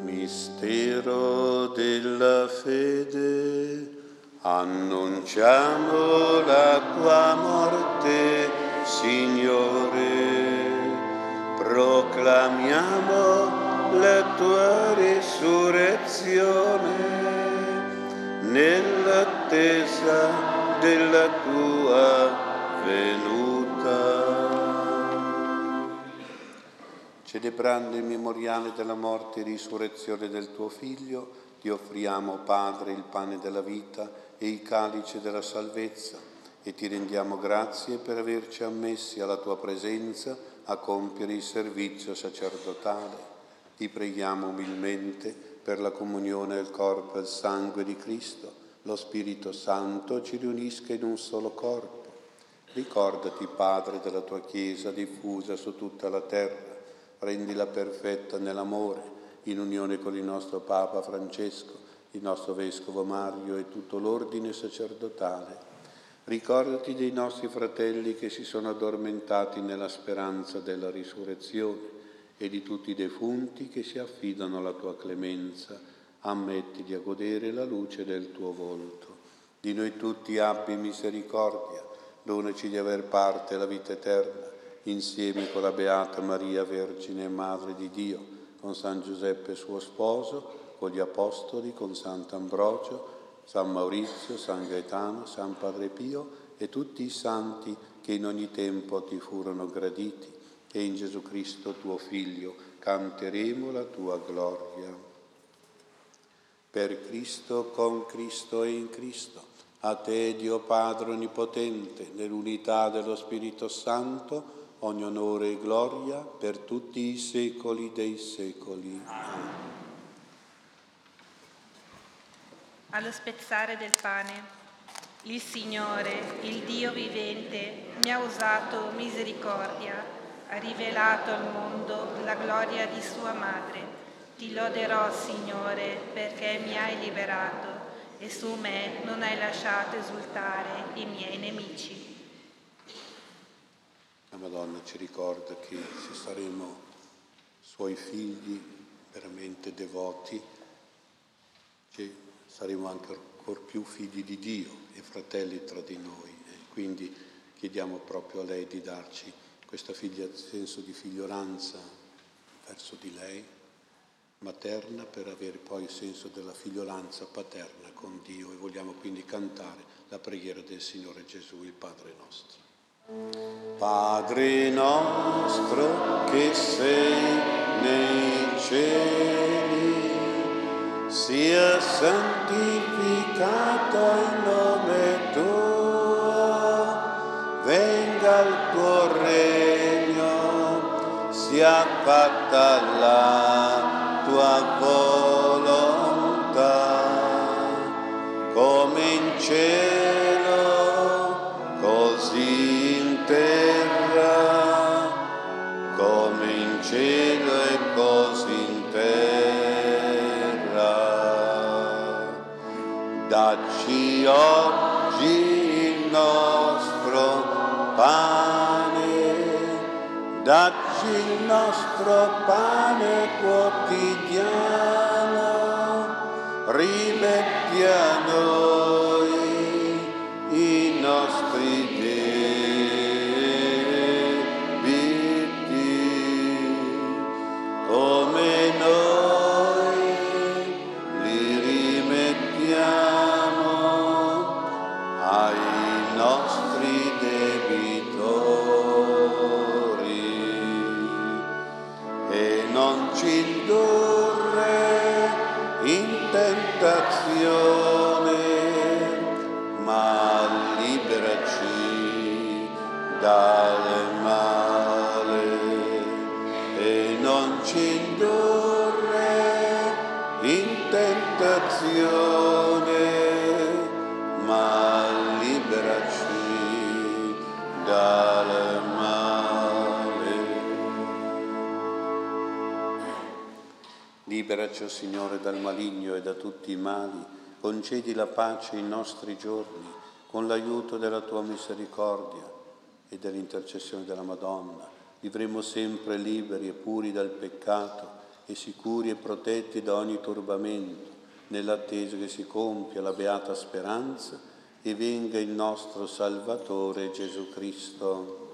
Mistero della fede, annunciamo la Tua morte, Signore, proclamiamo la Tua risurrezione, nell'attesa della Tua venuta. Celebrando il memoriale della morte e risurrezione del Tuo Figlio, Ti offriamo, Padre, il pane della vita e il calice della salvezza, e Ti rendiamo grazie per averci ammessi alla Tua presenza a compiere il servizio sacerdotale. Ti preghiamo umilmente per la comunione del corpo e del sangue di Cristo. Lo Spirito Santo ci riunisca in un solo corpo. Ricordati, Padre, della Tua Chiesa diffusa su tutta la terra. Rendila perfetta nell'amore, in unione con il nostro Papa Francesco, il nostro Vescovo Mario e tutto l'ordine sacerdotale. Ricordati dei nostri fratelli che si sono addormentati nella speranza della risurrezione e di tutti i defunti che si affidano alla Tua clemenza. Ammettili a godere la luce del Tuo volto. Di noi tutti abbi misericordia, donaci di aver parte alla vita eterna, insieme con la Beata Maria, Vergine e Madre di Dio, con San Giuseppe suo sposo, con gli Apostoli, con Sant'Ambrogio, San Maurizio, San Gaetano, San Padre Pio e tutti i Santi che in ogni tempo Ti furono graditi, e in Gesù Cristo tuo Figlio canteremo la tua gloria. Per Cristo, con Cristo e in Cristo, a te Dio Padre Onnipotente, nell'unità dello Spirito Santo, ogni onore e gloria per tutti i secoli dei secoli. Amen. Allo spezzare del pane, il Signore, il Dio vivente, mi ha usato misericordia, ha rivelato al mondo la gloria di sua madre. Ti loderò, Signore, perché mi hai liberato e su me non hai lasciato esultare i miei nemici. La Madonna ci ricorda che se saremo suoi figli veramente devoti, ci saremo anche ancora più figli di Dio e fratelli tra di noi. E quindi chiediamo proprio a lei di darci questo senso di figliolanza verso di lei, materna, per avere poi il senso della figliolanza paterna con Dio. E vogliamo quindi cantare la preghiera del Signore Gesù, il Padre nostro. Padre nostro che sei nei cieli, sia santificato il nome tuo, venga il tuo regno, sia fatta la tua volontà, come in cielo, così in terra, come in cielo e così in terra. Dacci oggi il nostro pane, dacci il nostro pane quotidiano, rimetti a noi i nostri debiti, come noi li rimettiamo ai nostri debitori, e non ci indurre in tentazione, ma liberaci dal male, e non ci indurre in tentazione, ma liberaci dal male. Liberaci, o Signore, dal maligno e da tutti i mali, concedi la pace ai nostri giorni, con l'aiuto della tua misericordia e dell'intercessione della Madonna. Vivremo sempre liberi e puri dal peccato e sicuri e protetti da ogni turbamento, nell'attesa che si compia la beata speranza e venga il nostro Salvatore Gesù Cristo.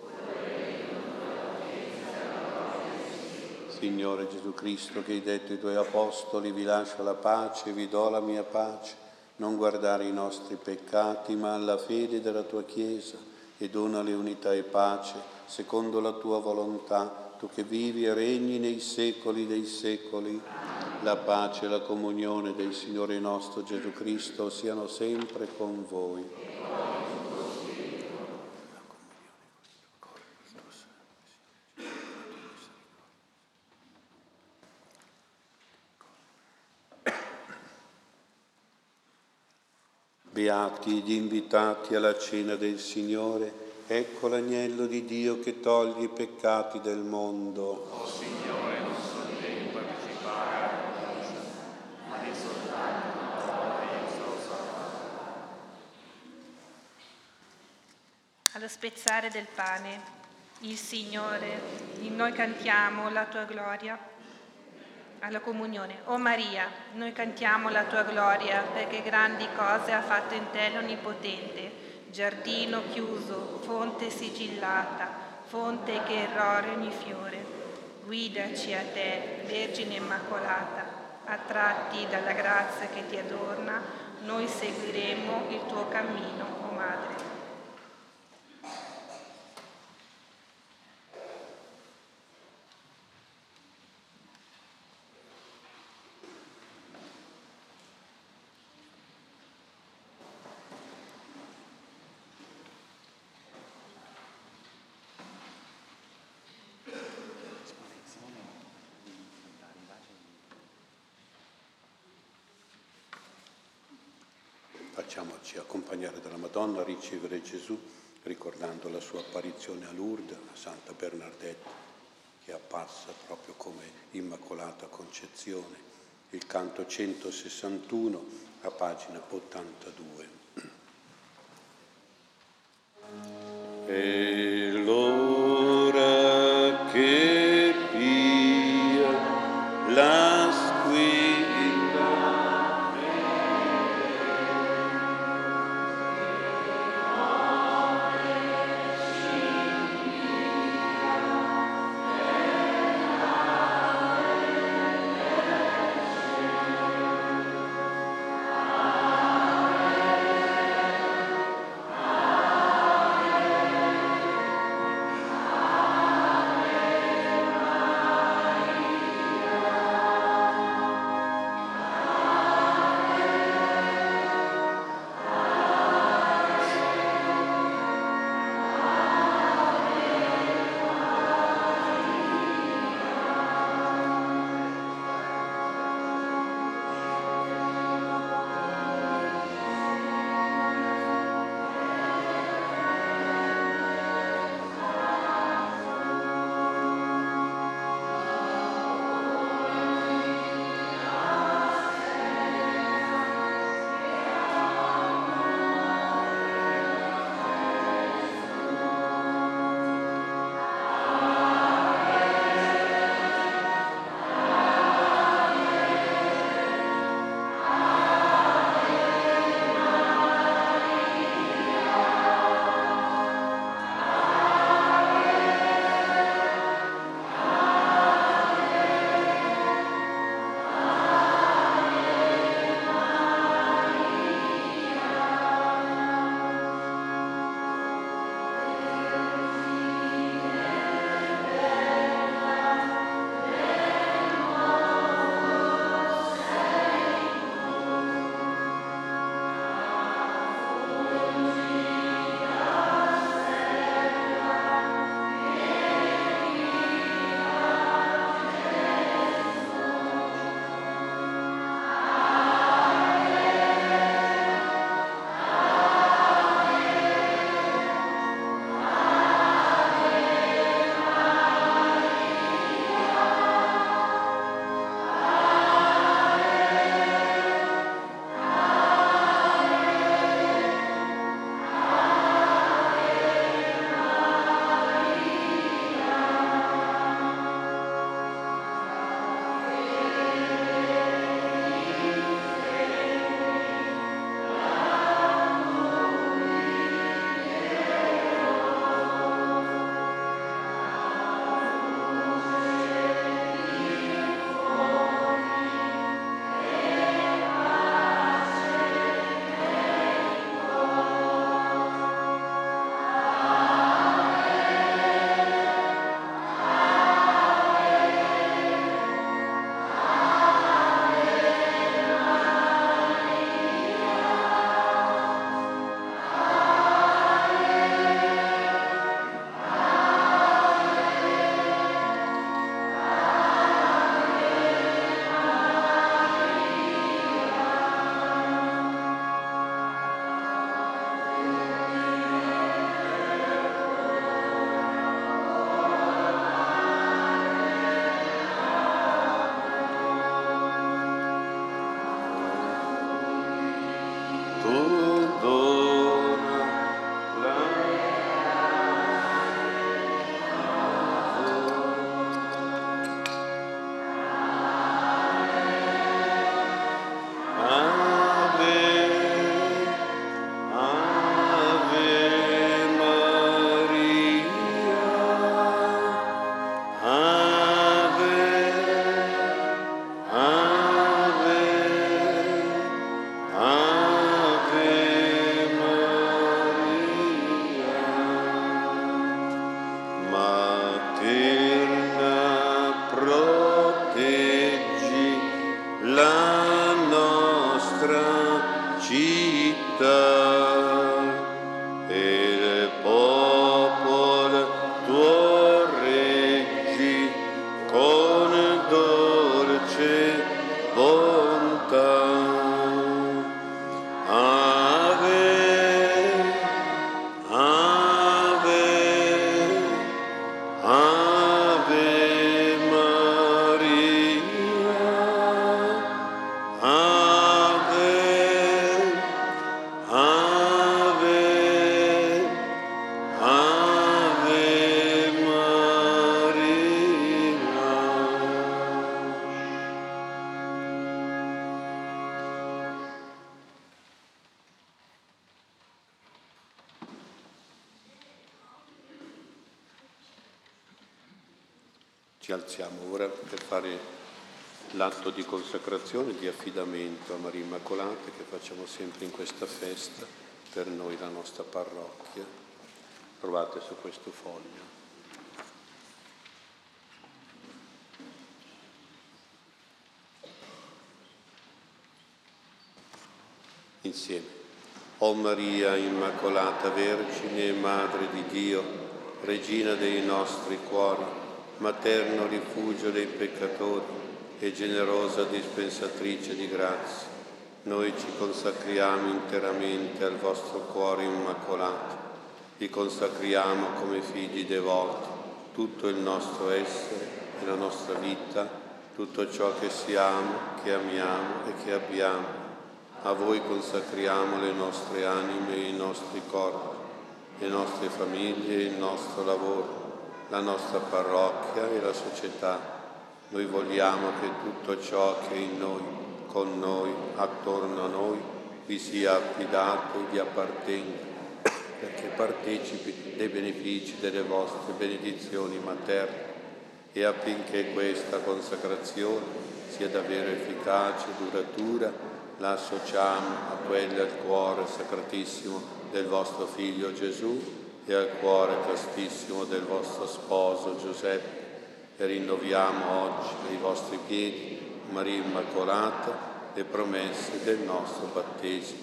Signore Gesù Cristo, che hai detto ai tuoi apostoli: vi lascio la pace, vi do la mia pace, non guardare i nostri peccati, ma alla fede della tua Chiesa, e donale unità e pace, secondo la tua volontà, tu che vivi e regni nei secoli dei secoli. La pace e la comunione del Signore nostro Gesù Cristo siano sempre con voi. Beati gli invitati alla cena del Signore, ecco l'agnello di Dio che toglie i peccati del mondo. O Signore, allo spezzare del pane, il Signore, noi cantiamo la tua gloria. Alla comunione, o Maria, noi cantiamo la tua gloria, perché grandi cose ha fatto in te l'Onnipotente. Giardino chiuso, fonte sigillata, fonte che irroria ogni fiore. Guidaci a te, Vergine Immacolata, attratti dalla grazia che ti adorna, noi seguiremo il tuo cammino, o Madre. facciamoci accompagnare dalla Madonna a ricevere Gesù, ricordando la sua apparizione a Lourdes, a Santa Bernadette, che è apparsa proprio come Immacolata Concezione. Il canto centosessantuno, a pagina ottantadue. E l'ora che pia la bontà. Ah. Ci alziamo ora per fare l'atto di consacrazione, di affidamento a Maria Immacolata, che facciamo sempre in questa festa per noi, la nostra parrocchia. Trovate su questo foglio. Insieme. O Maria Immacolata Vergine, Madre di Dio, Regina dei nostri cuori, materno rifugio dei peccatori e generosa dispensatrice di grazie, noi ci consacriamo interamente al vostro cuore immacolato, vi consacriamo come figli devoti, tutto il nostro essere e la nostra vita, tutto ciò che siamo, che amiamo e che abbiamo. A voi consacriamo le nostre anime, i nostri corpi, le nostre famiglie, il nostro lavoro, la nostra parrocchia e la società. Noi vogliamo che tutto ciò che è in noi, con noi, attorno a noi, vi sia affidato e vi appartenga, perché partecipi dei benefici delle vostre benedizioni materne, e affinché questa consacrazione sia davvero efficace e duratura, la associamo a quella al cuore sacratissimo del vostro Figlio Gesù e al cuore castissimo del vostro sposo Giuseppe, e rinnoviamo oggi ai vostri piedi, Maria Immacolata, le promesse del nostro battesimo.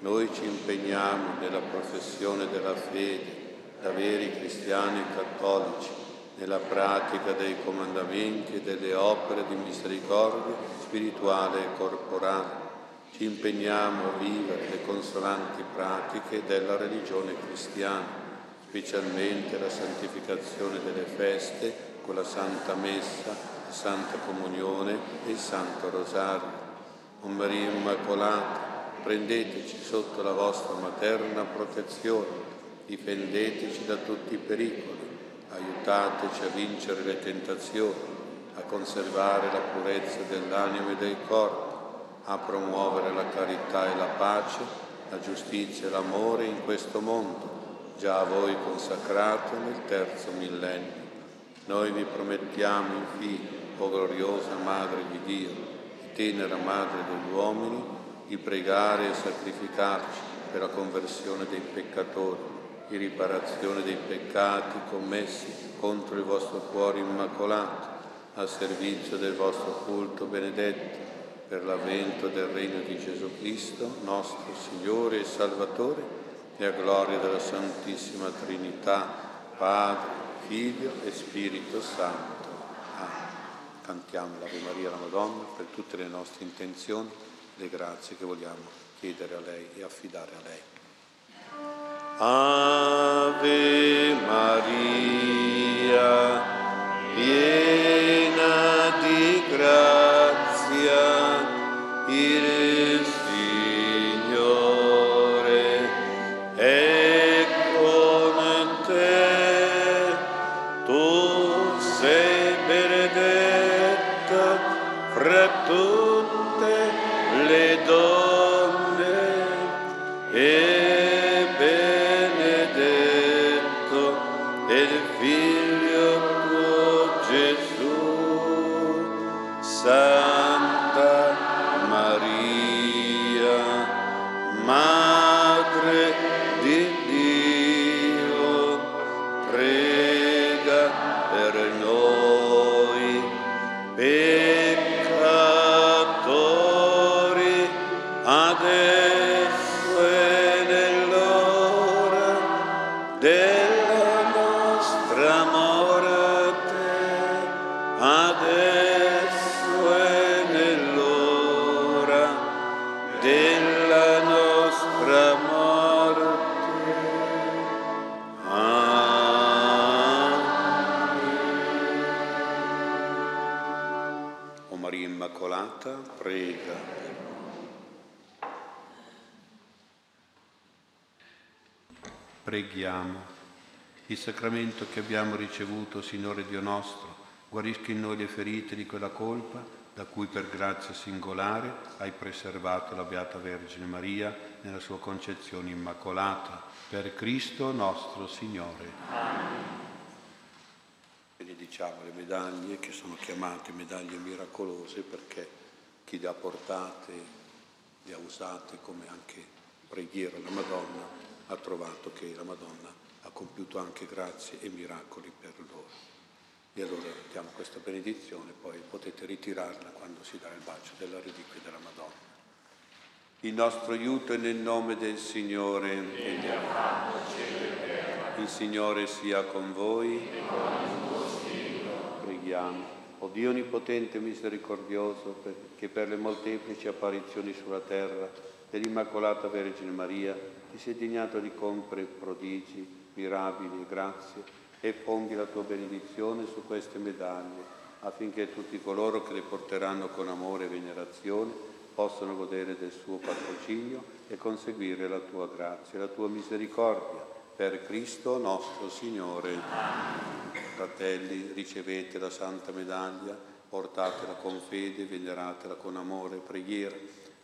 Noi ci impegniamo nella professione della fede, da veri cristiani e cattolici, nella pratica dei comandamenti e delle opere di misericordia spirituale e corporale. Ci impegniamo a vivere le consolanti pratiche della religione cristiana, specialmente la santificazione delle feste con la Santa Messa, la Santa Comunione e il Santo Rosario. O Maria Immacolata, prendeteci sotto la vostra materna protezione, difendeteci da tutti i pericoli, aiutateci a vincere le tentazioni, a conservare la purezza dell'anima e del corpo, a promuovere la carità e la pace, la giustizia e l'amore in questo mondo, già a voi consacrato nel terzo millennio. Noi vi promettiamo infine, o gloriosa Madre di Dio e tenera Madre degli uomini, di pregare e sacrificarci per la conversione dei peccatori, di riparazione dei peccati commessi contro il vostro cuore immacolato, a servizio del vostro culto benedetto, per l'avvento del regno di Gesù Cristo, nostro Signore e Salvatore, e a gloria della Santissima Trinità, Padre, Figlio e Spirito Santo. Amen. Cantiamo l'Ave Maria, la Madonna, per tutte le nostre intenzioni, le grazie che vogliamo chiedere a lei e affidare a lei. Ave Maria, piena di grazia, il tutte le donne e benedetto del Figlio tuo Gesù. Santa Maria, Madre di Dio, prega per noi peccatori, adesso è nell'ora della nostra morte, adesso è nell'ora della nostra morte. Amen. O Maria Immacolata, prega. Preghiamo. Il sacramento che abbiamo ricevuto, Signore Dio nostro, guarisca in noi le ferite di quella colpa da cui per grazia singolare hai preservato la Beata Vergine Maria nella sua concezione immacolata. Per Cristo nostro Signore. Amen. diciamo, le medaglie, che sono chiamate medaglie miracolose perché chi le ha portate, le ha usate come anche preghiera alla Madonna, ha trovato che la Madonna ha compiuto anche grazie e miracoli per loro. E allora diamo questa benedizione, poi potete ritirarla quando si dà il bacio della reliquia della Madonna. Il nostro aiuto è nel nome del Signore. Il Signore sia con voi. Preghiamo. O Dio onnipotente e misericordioso, che per le molteplici apparizioni sulla terra dell'Immacolata Vergine Maria ti sei degnato di compiere prodigi, mirabili e grazie, e ponghi la tua benedizione su queste medaglie, affinché tutti coloro che le porteranno con amore e venerazione possano godere del suo patrocinio e conseguire la tua grazia, la tua misericordia. Per Cristo nostro Signore. Amen. Fratelli, ricevete la santa medaglia, portatela con fede, veneratela con amore e preghiera,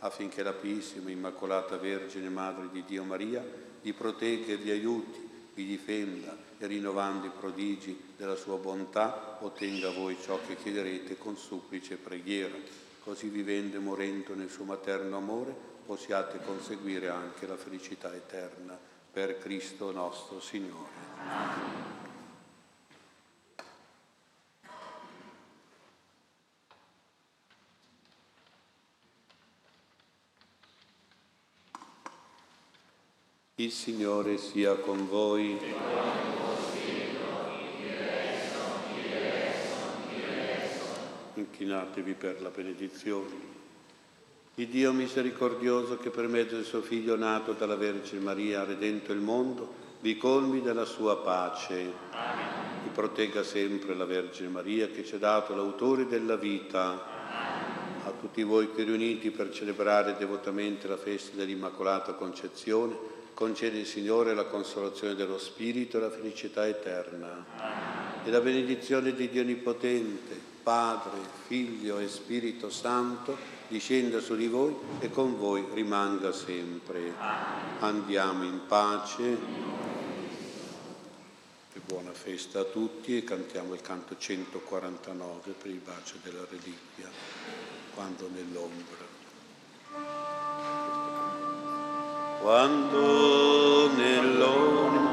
affinché la piissima Immacolata Vergine Madre di Dio Maria vi protegga e vi aiuti, vi difenda e, rinnovando i prodigi della sua bontà, ottenga a voi ciò che chiederete con supplice e preghiera. Così, vivendo e morendo nel suo materno amore, possiate conseguire anche la felicità eterna. Per Cristo nostro Signore. Amen. Il Signore sia con voi. E con il tuo spirito, ti resto, ti resto, ti resto. Inchinatevi per la benedizione. Il Dio misericordioso, che per mezzo del suo Figlio nato dalla Vergine Maria ha redento il mondo, vi colmi della sua pace. Amen. Vi protegga sempre la Vergine Maria, che ci ha dato l'autore della vita. Amen. A tutti voi qui riuniti per celebrare devotamente la festa dell'Immacolata Concezione, concede il Signore la consolazione dello Spirito e la felicità eterna. Amen. E la benedizione di Dio Onnipotente, Padre, Figlio e Spirito Santo, discenda su di voi e con voi rimanga sempre. Andiamo in pace. E buona festa a tutti, e cantiamo il canto centoquarantanove per il bacio della reliquia, quando nell'ombra. Quando nell'ombra